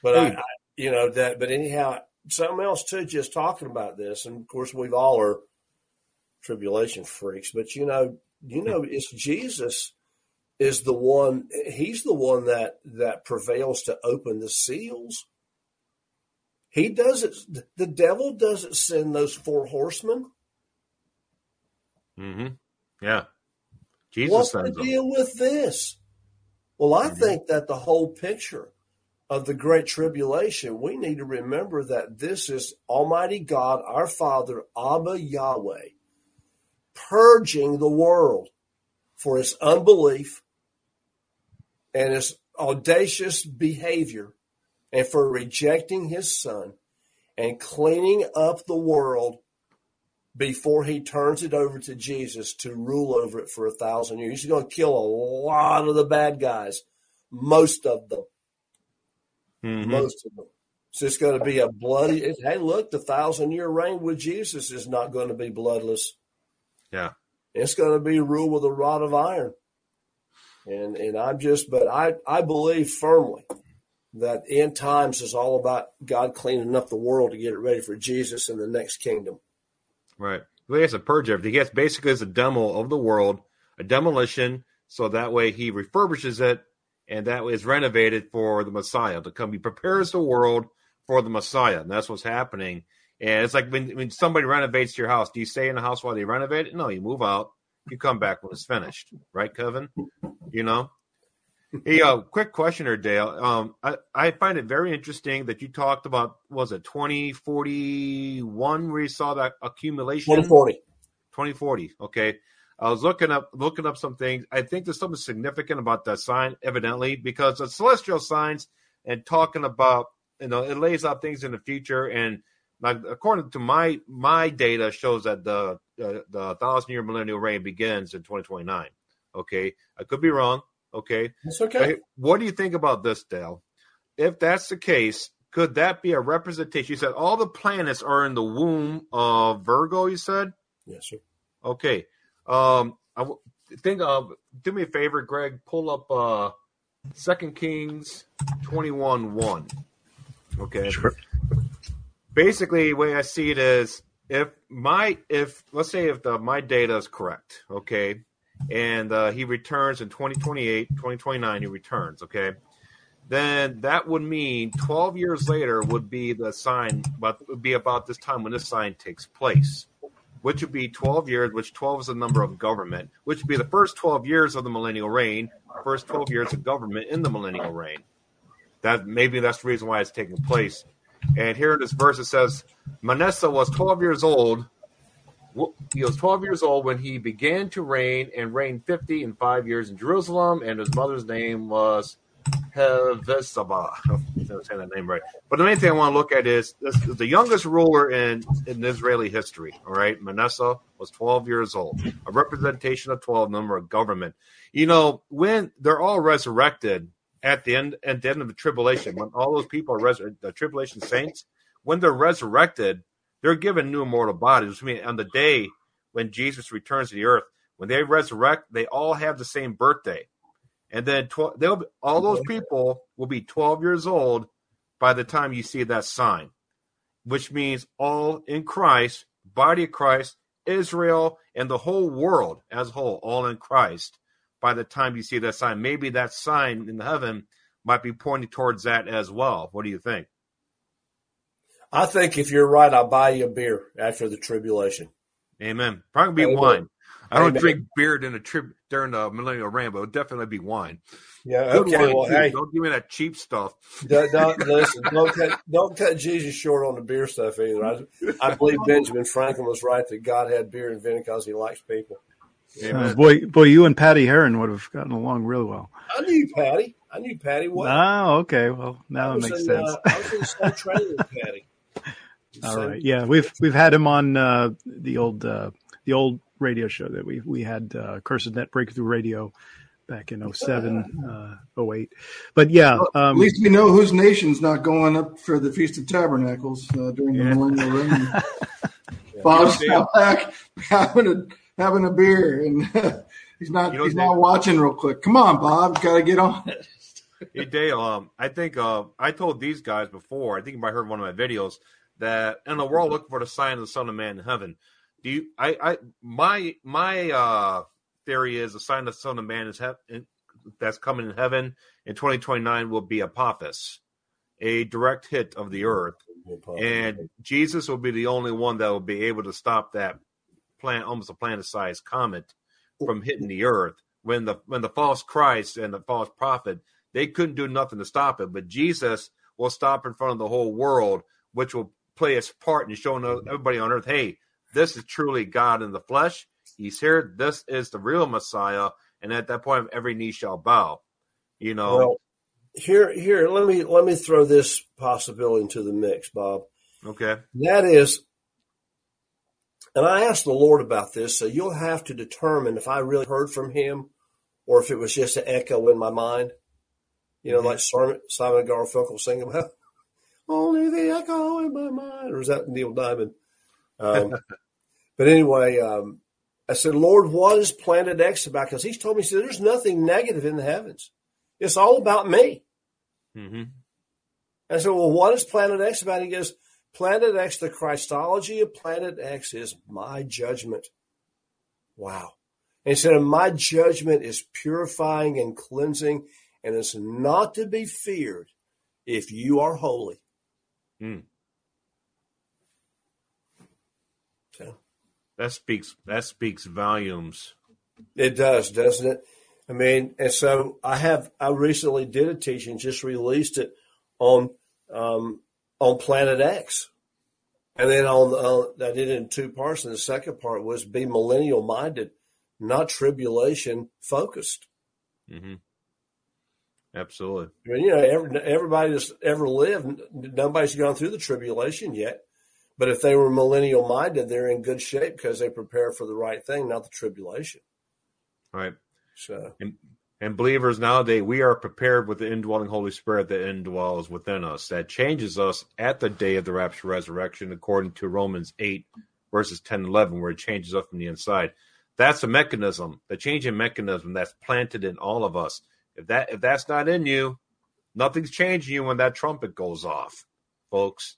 But, hmm. I, I, you know, that. But anyhow, something else, too, just talking about this. And, of course, we've all are tribulation freaks. But, you know, you know, it's Jesus is the one. He's the one that, that prevails to open the seals. He doesn't. The devil doesn't send those four horsemen. Mm-hmm. Yeah. Jesus. What's the deal with this? Well, I mm-hmm. think that the whole picture of the Great Tribulation, we need to remember that this is Almighty God, our Father, Abba Yahweh, purging the world for its unbelief and its audacious behavior and for rejecting his son and cleaning up the world before he turns it over to Jesus to rule over it for a thousand years. He's going to kill a lot of the bad guys, most of them, mm-hmm. most of them. So it's going to be a bloody, it, hey, look, the thousand-year reign with Jesus is not going to be bloodless. Yeah. It's going to be ruled with a rod of iron. And and I'm just, but I, I believe firmly that end times is all about God cleaning up the world to get it ready for Jesus in the next kingdom. Right. Well, he has to purge everything. He has basically as a demo of the world, a demolition, so that way he refurbishes it, and that way it's renovated for the Messiah to come. He prepares the world for the Messiah, and that's what's happening. And it's like when, when somebody renovates your house, do you stay in the house while they renovate it? No, you move out. You come back when it's finished. Right, Kevin? You know? Hey, uh, quick question here, Dale. Um, I, I find it very interesting that you talked about, was it twenty forty-one where you saw that accumulation? twenty forty. twenty forty, okay. I was looking up looking up some things. I think there's something significant about that sign, evidently, because the celestial signs and talking about, you know, it lays out things in the future. And according to my my data shows that the uh, the thousand-year millennial reign begins in twenty twenty-nine, okay. I could be wrong. Okay. That's okay. What do you think about this, Dale? If that's the case, could that be a representation? You said all the planets are in the womb of Virgo, you said? Yes, sir. Okay. Um, I think, uh, do me a favor, Greg, pull up uh, Second Kings twenty-one one. Okay. Sure. Basically, the way I see it is if my, if let's say if the, my data is correct, okay. And uh, he returns in twenty twenty-eight, twenty twenty-nine, he returns, okay? Then that would mean twelve years later would be the sign, but would be about this time when this sign takes place, which would be twelve years, which twelve is the number of government, which would be the first twelve years of the millennial reign, first twelve years of government in the millennial reign. That maybe that's the reason why it's taking place. And here in this verse it says, Manasseh was twelve years old. He was twelve years old when he began to reign and reigned fifty and five years in Jerusalem, and his mother's name was Hephzibah. I don't say that name right. But the main thing I want to look at is this is the youngest ruler in, in Israeli history, all right? Manasseh was twelve years old, a representation of twelve, number of government. You know, when they're all resurrected at the end, at the end of the tribulation, when all those people are res- the tribulation saints, when they're resurrected, they're given new immortal bodies, which means on the day when Jesus returns to the earth, when they resurrect, they all have the same birthday. And then tw- they'll be, all those people will be twelve years old by the time you see that sign, which means all in Christ, body of Christ, Israel, and the whole world as a whole, all in Christ, by the time you see that sign. Maybe that sign in heaven might be pointing towards that as well. What do you think? I think if you're right, I'll buy you a beer after the tribulation. Amen. Probably be wine. I don't Amen. drink beer during the, tri- during the millennial reign, but it'll definitely be wine. Yeah, Good okay. Well, hey, don't give me that cheap stuff. Don't, don't, listen, don't, cut, don't cut Jesus short on the beer stuff either. I, I believe Benjamin Franklin was right that God had beer invented because he likes people. Amen. Uh, boy, boy, you and Patty Heron would have gotten along really well. I knew Patty. I knew Patty well. Oh, okay. Well, now it makes in, sense. Uh, I was in the same trailer with Patty. All so, right. Yeah, we've we've had him on uh, the old uh, the old radio show that we we had uh, Cursed Net Breakthrough Radio back in oh seven, uh, oh eight. But yeah, um, well, at least we know whose nation's not going up for the Feast of Tabernacles uh, during the yeah. millennial reign. Bob's yeah. back having a having a beer, and uh, he's not he's not watching real quick. Come on, Bob, got to get on it. Hey Dale, um, I think uh, I told these guys before. I think you might have heard one of my videos. That in the world looking for the sign of the Son of Man in heaven. Do you? I. I. My. My. Uh, theory is the sign of the Son of Man is he- that's coming in heaven in twenty twenty-nine will be Apophis, a direct hit of the earth, and Jesus will be the only one that will be able to stop that planet, almost a planet-sized comet, from hitting the earth. When the when the false Christ and the false prophet, they couldn't do nothing to stop it, but Jesus will stop in front of the whole world, which will play its part in showing everybody on earth, hey, this is truly God in the flesh. He's here. This is the real Messiah. And at that point, every knee shall bow. You know. Well, here, here. Let me let me throw this possibility into the mix, Bob. Okay. That is, and I asked the Lord about this, so you'll have to determine if I really heard from Him, or if it was just an echo in my mind. You know, mm-hmm. like Simon Garfunkel singing about. Only the echo in my mind. Or is that Neil Diamond? Um, but anyway, um, I said, Lord, what is Planet X about? Because he's told me, he said, there's nothing negative in the heavens. It's all about me. Mm-hmm. I said, well, what is Planet X about? He goes, Planet X, the Christology of Planet X is my judgment. Wow. And he said, and my judgment is purifying and cleansing, and it's not to be feared if you are holy. Mm. So, that speaks that speaks volumes. It does, doesn't it? I mean, and so I have I recently did a teaching, just released it on um, on Planet X, and then on uh, I did it in two parts. And the second part was be millennial minded, not tribulation focused. Mm-hmm. Absolutely. I mean, you know, every, everybody that's ever lived, nobody's gone through the tribulation yet. But if they were millennial minded, they're in good shape because they prepare for the right thing, not the tribulation. Right. So, and, and believers nowadays, we are prepared with the indwelling Holy Spirit that indwells within us, that changes us at the day of the rapture resurrection, according to Romans eight, verses ten and eleven, where it changes us from the inside. That's a mechanism, the changing mechanism that's planted in all of us. If that if that's not in you, nothing's changing you when that trumpet goes off, folks.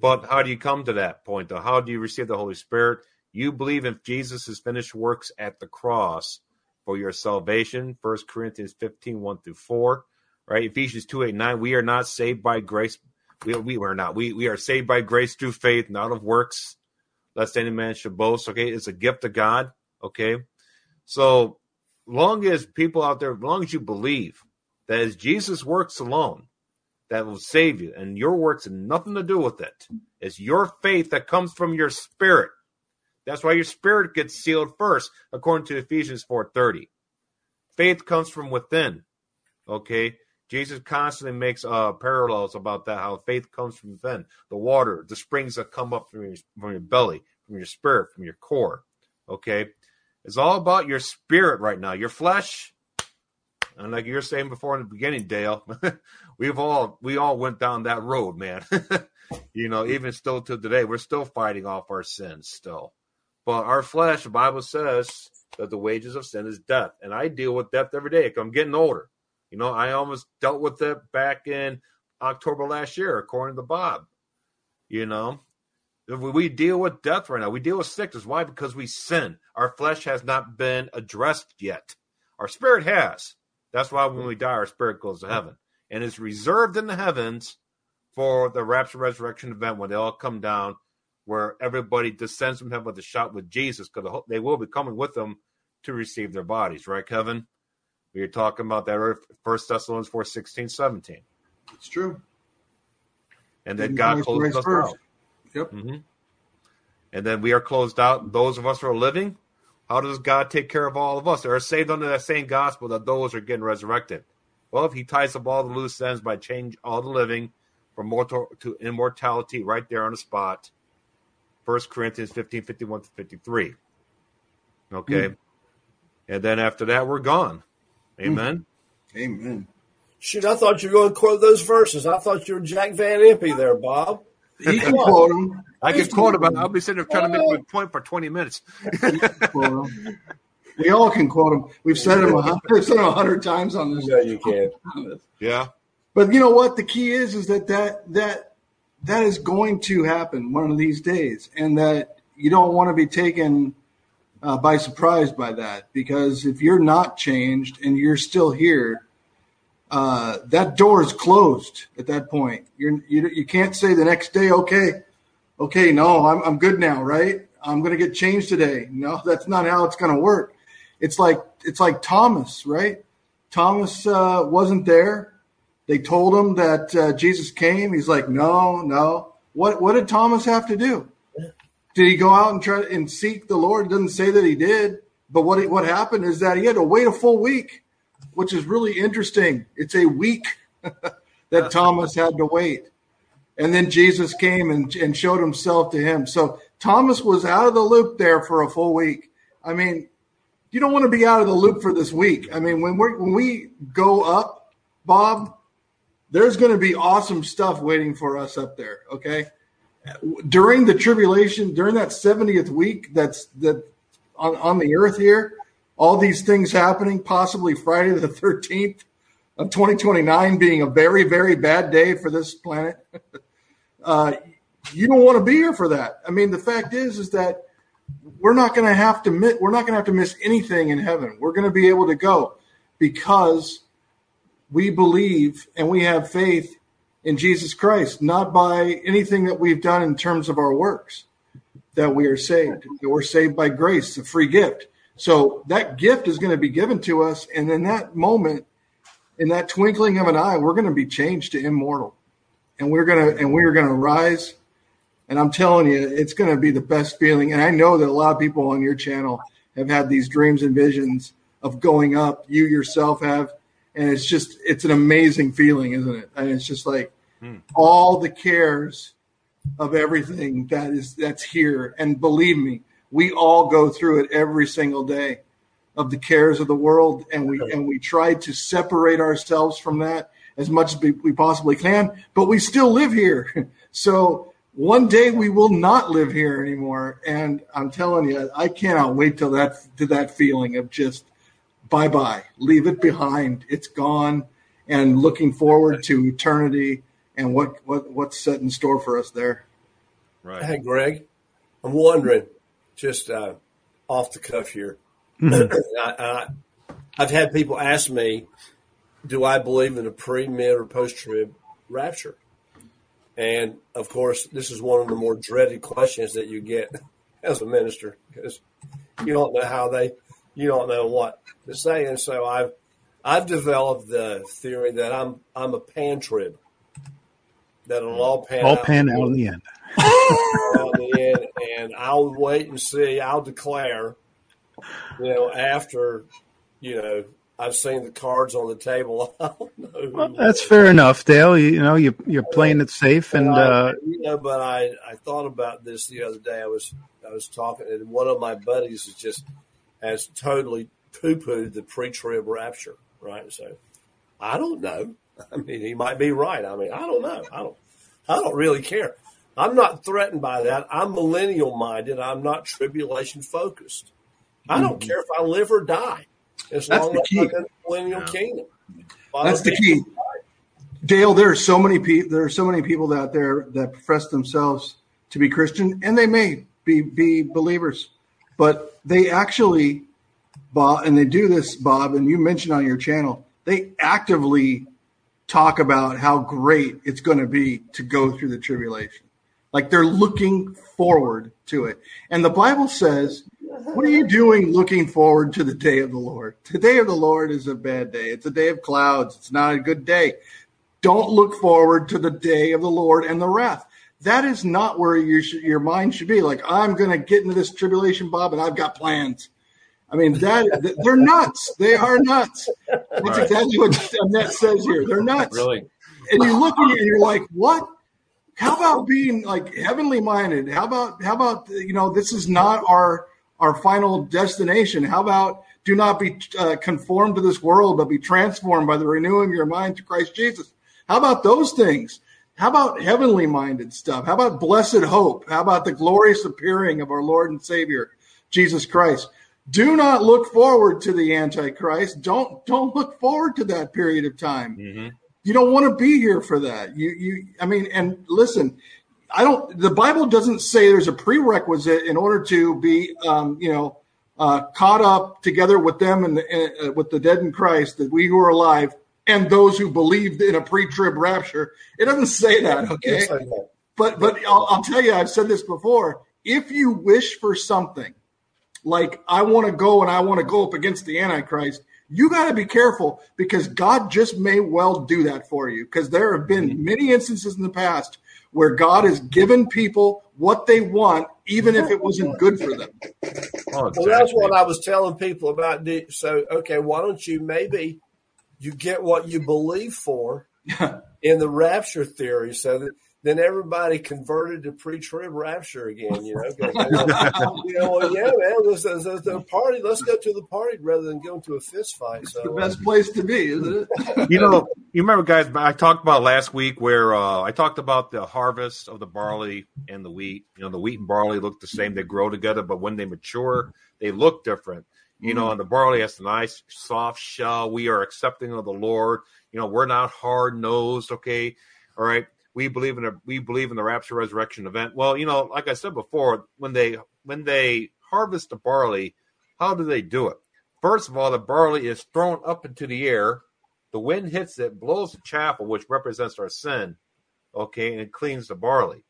But how do you come to that point? How do you receive the Holy Spirit? You believe in Jesus' finished works at the cross for your salvation, First Corinthians fifteen, one through four. Right? Ephesians two, eight, nine. We are not saved by grace. We, we are not. We, we are saved by grace through faith, not of works, lest any man should boast. Okay? It's a gift of God. Okay? So, long as people out there, as long as you believe that it's Jesus' works alone that will save you, and your works have nothing to do with it. It's your faith that comes from your spirit. That's why your spirit gets sealed first, according to Ephesians four thirty. Faith comes from within. Okay? Jesus constantly makes uh, parallels about that, how faith comes from within. The water, the springs that come up from your, from your belly, from your spirit, from your core. Okay? It's all about your spirit right now. Your flesh, and like you were saying before in the beginning, Dale, we've all we all went down that road, man. You know, even still to today, we're still fighting off our sins still. But our flesh, the Bible says that the wages of sin is death. And I deal with death every day. I'm getting older. You know, I almost dealt with it back in October last year, according to Bob. You know, we deal with death right now. We deal with sickness. Why? Because we sin. Our flesh has not been addressed yet. Our spirit has. That's why when we die, our spirit goes to heaven. And it's reserved in the heavens for the rapture resurrection event when they all come down, where everybody descends from heaven with a shout with Jesus, because they will be coming with them to receive their bodies. Right, Kevin? We were talking about that First Thessalonians four, sixteen, seventeen. It's true. And then God closed us out. Yep. Mm-hmm. And then we are closed out. Those of us who are living, how does God take care of all of us that are saved under that same gospel that those are getting resurrected? Well, if he ties up all the loose ends by change all the living from mortal to immortality right there on the spot, First Corinthians fifteen, fifty-one to fifty-three. Okay. Mm. And then after that, we're gone. Amen. Mm. Amen. Shoot, I thought you were going to quote those verses. I thought you were Jack Van Impe there, Bob. He can quote them. I can quote them, but I'll be sitting there trying to make my point for twenty minutes. We all can quote them. We've said them a hundred times on this. Yeah, you can. Yeah. But you know what? The key is, is that, that that that is going to happen one of these days, and that you don't want to be taken uh, by surprise by that, because if you're not changed and you're still here, Uh, that door is closed at that point. You're, you you can't say the next day, okay, okay, no, I'm I'm good now, right? I'm going to get changed today. No, that's not how it's going to work. It's like it's like Thomas, right? Thomas uh, wasn't there. They told him that uh, Jesus came. He's like, no, no. What what did Thomas have to do? Did he go out and try and seek the Lord? It doesn't say that he did. But what what happened is that he had to wait a full week, which is really interesting. It's a week that Thomas had to wait. And then Jesus came and, and showed himself to him. So Thomas was out of the loop there for a full week. I mean, you don't want to be out of the loop for this week. I mean, when, we're, when we go up, Bob, there's going to be awesome stuff waiting for us up there, okay? During the tribulation, during that seventieth week that's that on, on the earth here, all these things happening, possibly Friday the thirteenth of twenty twenty-nine being a very, very bad day for this planet. uh, you don't want to be here for that. I mean, the fact is, is that we're not going to have to miss, we're not going to have to miss anything in heaven. We're going to be able to go because we believe and we have faith in Jesus Christ, not by anything that we've done in terms of our works, that we are saved. That we're saved by grace, a free gift. So that gift is going to be given to us, and in that moment, in that twinkling of an eye, we're going to be changed to immortal, and we're going to and we're going to rise. And I'm telling you, it's going to be the best feeling. And I know that a lot of people on your channel have had these dreams and visions of going up. You yourself have, and it's just it's an amazing feeling, isn't it? And it's just like hmm. all the cares of everything that is that's here. And believe me, we all go through it every single day of the cares of the world, and we and we try to separate ourselves from that as much as we possibly can, but we still live here. So one day we will not live here anymore, and I'm telling you, I cannot wait till that to that feeling of just bye-bye, leave it behind, it's gone, and looking forward to eternity and what, what, what's set in store for us there. Right. Hey, Greg, I'm wondering, just uh, off the cuff here. I, I, I've had people ask me, do I believe in a pre, mid, or post-trib rapture? And, of course, this is one of the more dreaded questions that you get as a minister, because you don't know how they – you don't know what to say. And so I've I've developed the theory that I'm I'm a pan-trib, that it'll all pan all out. All pan out in the end. out in the end. And I'll wait and see. I'll declare, you know, after, you know, I've seen the cards on the table. I don't know. Well, that's fair enough, Dale. You, you know, you, you're playing it safe. And, and I, uh, you know, but I, I thought about this the other day. I was I was talking, and one of my buddies is just has totally poo-pooed the pre-trib rapture, right? So I don't know. I mean, he might be right. I mean, I don't know. I don't. I don't really care. I'm not threatened by that. I'm millennial-minded. I'm not tribulation-focused. I don't mm-hmm. care if I live or die, as That's long as I'm in the millennial yeah. kingdom. Father, that's the key. Dale, there are so many people. There are so many people out there that profess themselves to be Christian, and they may be be believers, but they actually, Bob, and they do this, Bob, and you mentioned on your channel, they actively talk about how great it's going to be to go through the tribulation. Like they're looking forward to it. And the Bible says, what are you doing looking forward to the day of the Lord? The day of the Lord is a bad day. It's a day of clouds. It's not a good day. Don't look forward to the day of the Lord and the wrath. That is not where you should, your mind should be. Like, I'm going to get into this tribulation, Bob, and I've got plans. I mean, that they're nuts. They are nuts. That's right. Exactly what Annette says here. They're nuts. Really? And you look at it and you're like, what? How about being like heavenly minded? How about, how about, you know, this is not our, our final destination. How about do not be uh, conformed to this world, but be transformed by the renewing of your mind to Christ Jesus. How about those things? How about heavenly minded stuff? How about blessed hope? How about the glorious appearing of our Lord and Savior, Jesus Christ? Do not look forward to the Antichrist. Don't don't look forward to that period of time. Mm-hmm. You don't want to be here for that. You you I mean, and listen, I don't. The Bible doesn't say there's a prerequisite in order to be um, you know uh, caught up together with them and the, uh, with the dead in Christ, that we who are alive and those who believed in a pre-trib rapture. It doesn't say that. Okay, but but I'll, I'll tell you, I've said this before. If you wish for something, like, I want to go and I want to go up against the Antichrist, you got to be careful, because God just may well do that for you. Because there have been many instances in the past where God has given people what they want, even if it wasn't good for them. Oh, exactly. Well, that's what I was telling people about. So, okay, why don't you maybe you get what you believe for in the rapture theory, so that then everybody converted to pre-trib rapture again, you know. Go, you know, well, yeah, man, let's, let's, let's, the party, let's go to the party rather than going to a fist fight. It's so, the best um, place to be, isn't it? You know, you remember, guys, I talked about last week where uh, I talked about the harvest of the barley and the wheat. You know, the wheat and barley look the same. They grow together, but when they mature, they look different. You know, and the barley has a nice soft shell. We are accepting of the Lord. You know, we're not hard-nosed, okay? All right. We believe in a, we believe in the rapture resurrection event. Well, you know, like I said before, when they when they harvest the barley, how do they do it? First of all, the barley is thrown up into the air. The wind hits it, blows the chaff, which represents our sin, okay, and it cleans the barley.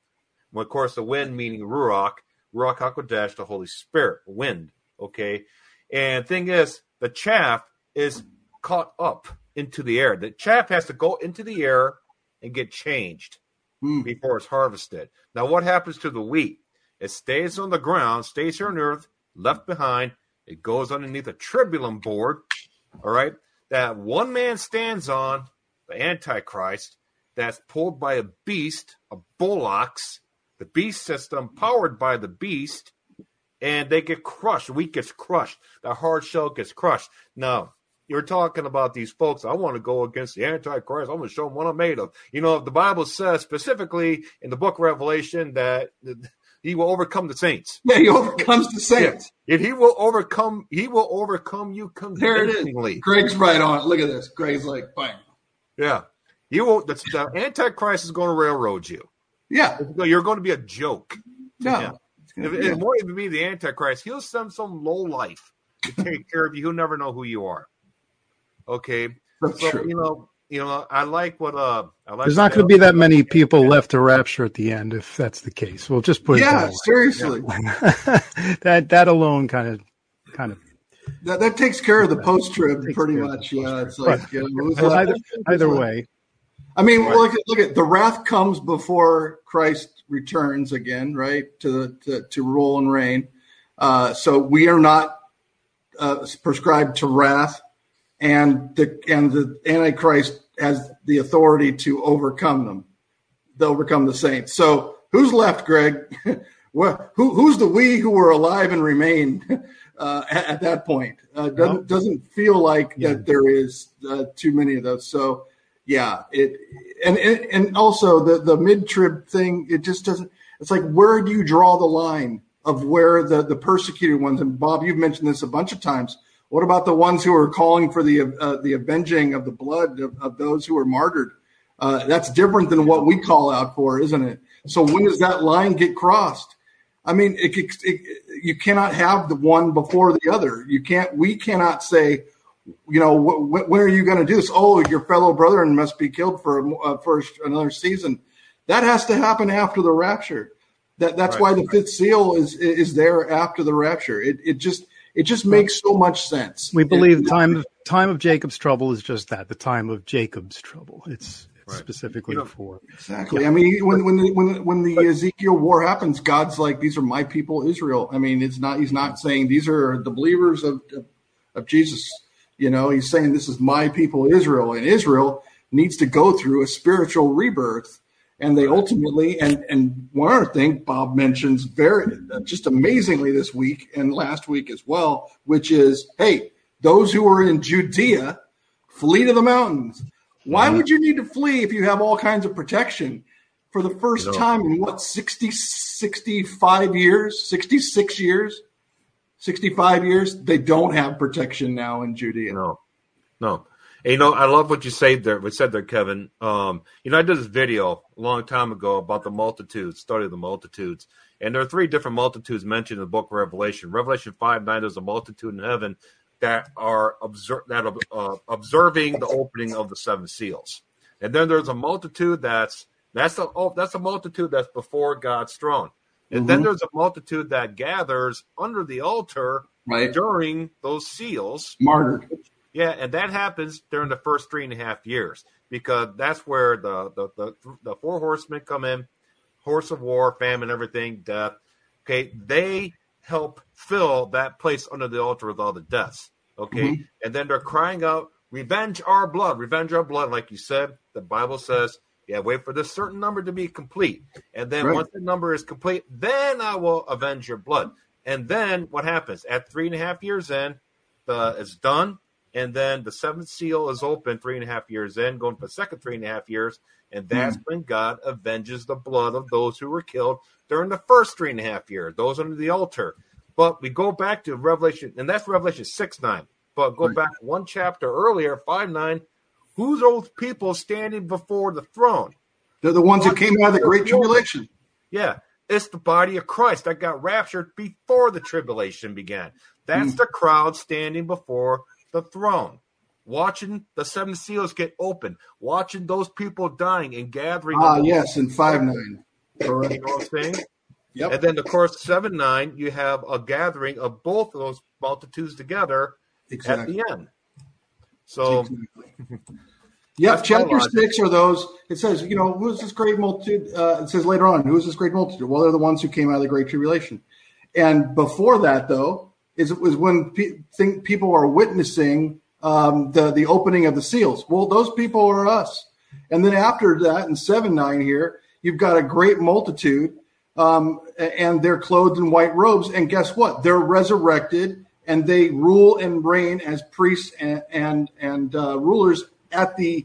Well, of course, the wind meaning ruach, ruach hakodesh, the Holy Spirit, wind, okay. And the thing is, the chaff is caught up into the air. The chaff has to go into the air and get changed mm. before it's harvested. Now, what happens to the wheat? It stays on the ground, stays here on earth, left behind. It goes underneath a tribulum board, all right, that one man stands on, the Antichrist, that's pulled by a beast, a bull ox, the beast system powered by the beast, and they get crushed. The wheat gets crushed. The hard shell gets crushed. Now, you're talking about these folks, I want to go against the Antichrist. I'm going to show them what I'm made of. You know, the Bible says specifically in the book of Revelation that he will overcome the saints. Yeah, he overcomes the saints. Yeah. If he will overcome, he will overcome you convincingly. There it is. Greg's right on. Look at this. Greg's like, bang. Yeah. You will, the, the Antichrist is going to railroad you. Yeah. You're going to be a joke. Yeah. If it won't even be the Antichrist, he'll send some low life to take care of you. He'll never know who you are. Okay, that's so true. you know, you know, I like what uh, I like. There's not going to be that many people left to rapture at the end if that's the case. We'll just put it. Yeah, seriously. Yeah. that that alone kind of, kind of. That that takes care of the post trib pretty much. Yeah, it's like you know, either, either way. I mean, right. look at look at the wrath comes before Christ returns again, right? To the to, to rule and reign. Uh, so we are not uh, prescribed to wrath. And the and the Antichrist has the authority to overcome them, to overcome the saints. So who's left, Greg? Well, who who's the we who were alive and remain uh, at, at that point? Uh, doesn't no. doesn't feel like yeah. that there is uh, too many of those. So yeah, it and and, and also the, the mid trib thing. It just doesn't. It's like, where do you draw the line of where the the persecuted ones? And Bob, you've mentioned this a bunch of times. What about the ones who are calling for the uh, the avenging of the blood of, of those who are martyred? Uh, that's different than what we call out for, isn't it? So when does that line get crossed? I mean, it, it, it, you cannot have the one before the other. You can't. We cannot say, you know, wh- when are you going to do this? Oh, your fellow brethren must be killed for uh, for another season. That has to happen after the rapture. That that's right, why the right. fifth seal is is there after the rapture. It it just it just makes so much sense. We believe the time of time of Jacob's trouble is just that, the time of Jacob's trouble. It's. Specifically you know, for exactly. Yeah. I mean, when when the, when when the Ezekiel war happens, God's like, "These are my people, Israel." I mean, it's not he's not saying these are the believers of of, of Jesus. You know, he's saying this is my people, Israel, and Israel needs to go through a spiritual rebirth. And they ultimately, and and one other thing Bob mentions very just amazingly this week and last week as well, which is, hey, those who are in Judea, flee to the mountains. Why would you need to flee if you have all kinds of protection? For the first you know, time in what, sixty, sixty-five years, sixty-six years, sixty-five years, they don't have protection now in Judea. No, no. And, you know, I love what you said there, what said there, Kevin. Um, you know, I did this video a long time ago about the multitudes, study of the multitudes. And there are three different multitudes mentioned in the book of Revelation. Revelation five nine, there's a multitude in heaven that are observe, that are, uh, observing the opening of the seven seals. And then there's a multitude that's that's a, oh, that's a multitude that's before God's throne. And mm-hmm. then there's a multitude that gathers under the altar right. during those seals. Martyr. Yeah, and that happens during the first three and a half years because that's where the the, the, the four horsemen come in, horse of war, famine, everything, death. Okay, they help fill that place under the altar with all the deaths, okay? Mm-hmm. And then they're crying out, revenge our blood, revenge our blood. Like you said, the Bible says, yeah, wait for this certain number to be complete. And then right. once the number is complete, then I will avenge your blood. And then what happens? At three and a half years in, the, it's done, and then the seventh seal is open three and a half years in, going for the second three and a half years, and that's mm-hmm. when God avenges the blood of those who were killed during the first three and a half years, those under the altar. But we go back to Revelation, and that's Revelation six nine. But go right. back one chapter earlier, five nine. Who's those people standing before the throne? They're the ones who came out of the Great Tribulation. Yeah, it's the body of Christ that got raptured before the tribulation began. That's mm. the crowd standing before the throne, watching the seven seals get opened, watching those people dying and gathering. Ah, yes, in five nine. Correct. You know what I'm saying? Yep. And then, of course, seven nine, you have a gathering of both of those multitudes together exactly. at the end. So, exactly. Yep, chapter six are those. It says, you know, who's this great multitude? Uh, it says later on, who's this great multitude? Well, they're the ones who came out of the Great Tribulation. And before that, though, is was when pe- think people are witnessing um, the, the opening of the seals. Well, those people are us. And then after that, in seven nine here, you've got a great multitude, um, and they're clothed in white robes. And guess what? They're resurrected, and they rule and reign as priests and and, and uh, rulers at the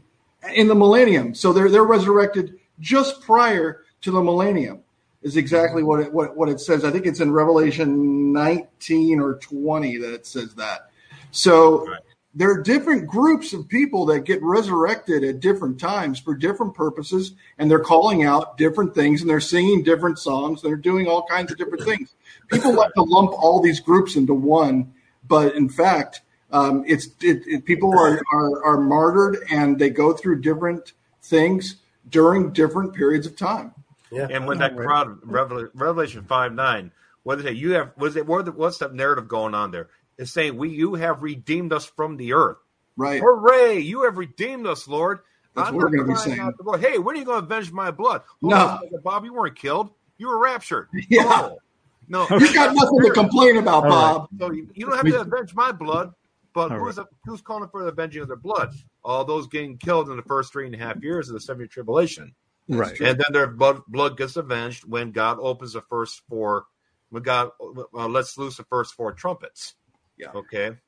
in the millennium. So they're they're resurrected just prior to the millennium. Is exactly what it what, what it says. I think it's in Revelation nineteen or twenty that it says that. So. Right. There are different groups of people that get resurrected at different times for different purposes, and they're calling out different things, and they're singing different songs, and they're doing all kinds of different things. People like to lump all these groups into one, but in fact, um, it's it, it, people are, are are martyred, and they go through different things during different periods of time. Yeah. And when that crowd, Revelation five nine, what did it say? You have was it what's that narrative going on there? Is saying, we, you have redeemed us from the earth. Right. Hooray, you have redeemed us, Lord. That's I'm what we're going to be saying. Go, hey, when are you going to avenge my blood? Oh, no. Bob, you weren't killed. You were raptured. Yeah. Oh, no. Okay. You got nothing to complain about, all Bob. Right. So you, you don't have to avenge my blood, but who's, right. a, who's calling for the avenging of their blood? All those getting killed in the first three and a half years of the seven-year tribulation. Right. And then their blood, blood gets avenged when God opens the first four, when God uh, lets loose the first four trumpets. Yeah. Okay. And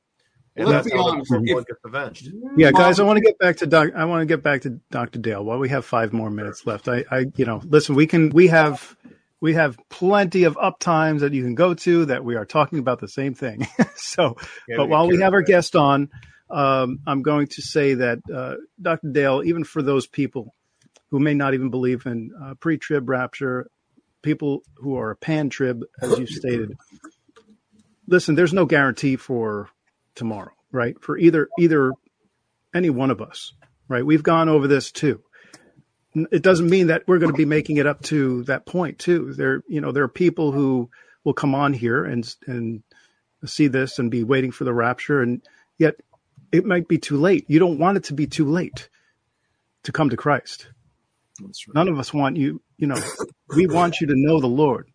well, that's how everyone gets avenged. Yeah, guys, I want to get back to Doc. I want to get back to Doctor Dale while we have five more minutes sure. left. I, I, you know, listen, we can, we have, we have plenty of up times that you can go to that we are talking about the same thing. so, yeah, but while we have our guest on, um, I'm going to say that uh, Doctor Dale, even for those people who may not even believe in uh, pre-trib rapture, people who are a pan-trib, as you stated. Listen, there's no guarantee for tomorrow, right? For either either any one of us, right? We've gone over this too. It doesn't mean that we're going to be making it up to that point too. There, you know, there are people who will come on here and and see this and be waiting for the rapture, and yet it might be too late. You don't want it to be too late to come to Christ. That's right. None of us want you, you know, we want you to know the Lord.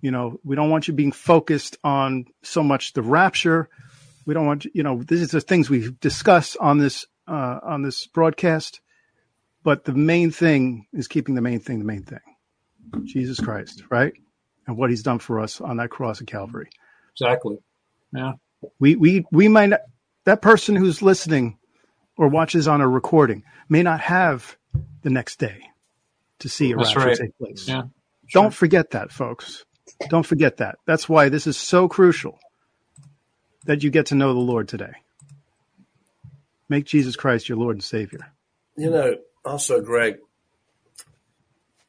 You know, we don't want you being focused on so much the rapture. We don't want you, you know, this is the things we've discussed on this, uh, on this broadcast. But the main thing is keeping the main thing the main thing, Jesus Christ, right? And what he's done for us on that cross at Calvary. Exactly. Yeah. We we we might not, that person who's listening or watches on a recording may not have the next day to see a rapture right. take place. Yeah. Sure. Don't forget that, folks. Don't forget that. That's why this is so crucial that you get to know the Lord today. Make Jesus Christ your Lord and Savior. You know. Also, Greg,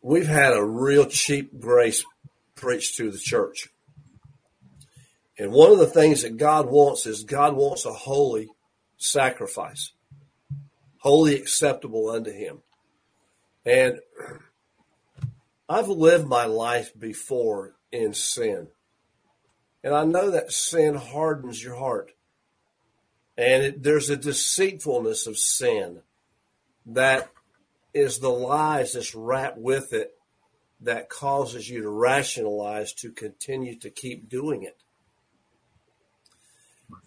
we've had a real cheap grace preached to the church. And one of the things that God wants is God wants a holy sacrifice, wholly acceptable unto him. And I've lived my life before in sin. And I know that sin hardens your heart. And it, there's a deceitfulness of sin that is the lies that's wrapped with it that causes you to rationalize to continue to keep doing it.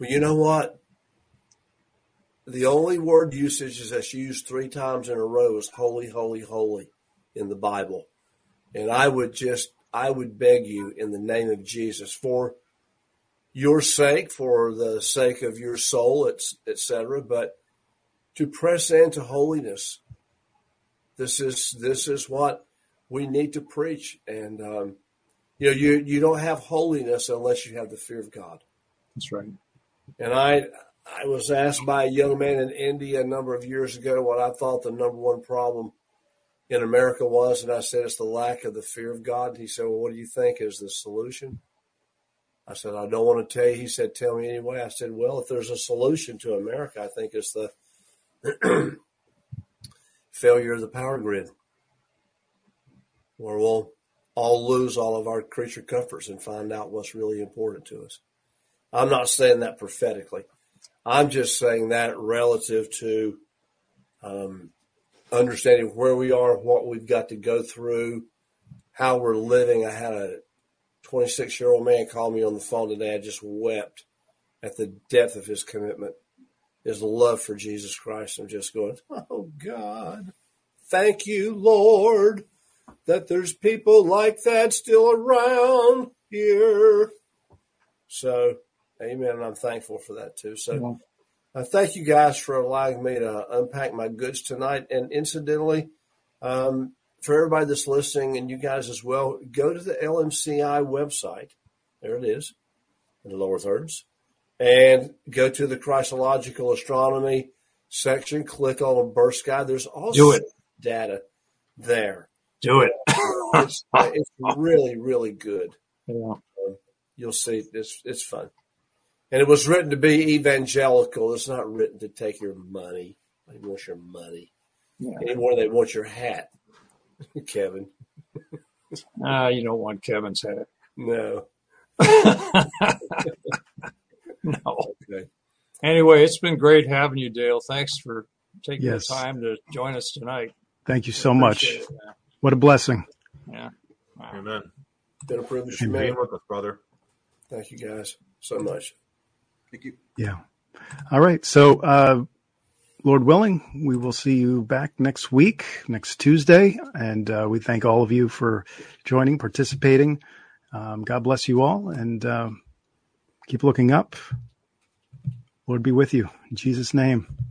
Well, you know what? The only word usage is that's used three times in a row is holy, holy, holy in the Bible. And I would just, I would beg you in the name of Jesus for your sake, for the sake of your soul, et cetera, but to press into holiness. This is this is what we need to preach, and um, you know, you you don't have holiness unless you have the fear of God. That's right. And I I was asked by a young man in India a number of years ago what I thought the number one problem in America was, and I said it's the lack of the fear of God. And he said, "Well, what do you think is the solution?" I said, "I don't want to tell you." He said, "Tell me anyway." I said, "Well, if there's a solution to America, I think it's the failure of the power grid, where we'll all lose all of our creature comforts and find out what's really important to us." I'm not saying that prophetically. I'm just saying that relative to um, understanding where we are, what we've got to go through, how we're living. I had a twenty-six-year-old man call me on the phone today. I just wept at the depth of his commitment, his love for Jesus Christ. I'm just going, oh, God, thank you, Lord, that there's people like that still around here. So, amen, and I'm thankful for that, too. So yeah. I thank you guys for allowing me to unpack my goods tonight. And incidentally, um, for everybody that's listening and you guys as well, go to the L M C I website. There it is in the lower thirds. And go to the Christological Astronomy section, click on a birth sky. There's also data there. Do it. it's, it's really, really good. Yeah. Um, you'll see it's, it's fun. And it was written to be evangelical. It's not written to take your money. They want your money. Yeah. Anymore, they want your hat, Kevin. Ah, uh, you don't want Kevin's hat. No. No. Okay. Anyway, it's been great having you, Dale. Thanks for taking yes. the time to join us tonight. Thank you so much. It, what a blessing. Yeah. Wow. Amen. Been a privilege you made with us, brother. Thank you guys so much. Thank you. Yeah. All right. So, uh, Lord willing, we will see you back next week, next Tuesday. And uh, we thank all of you for joining, participating. Um, God bless you all. And, um, keep looking up. Lord be with you. In Jesus' name.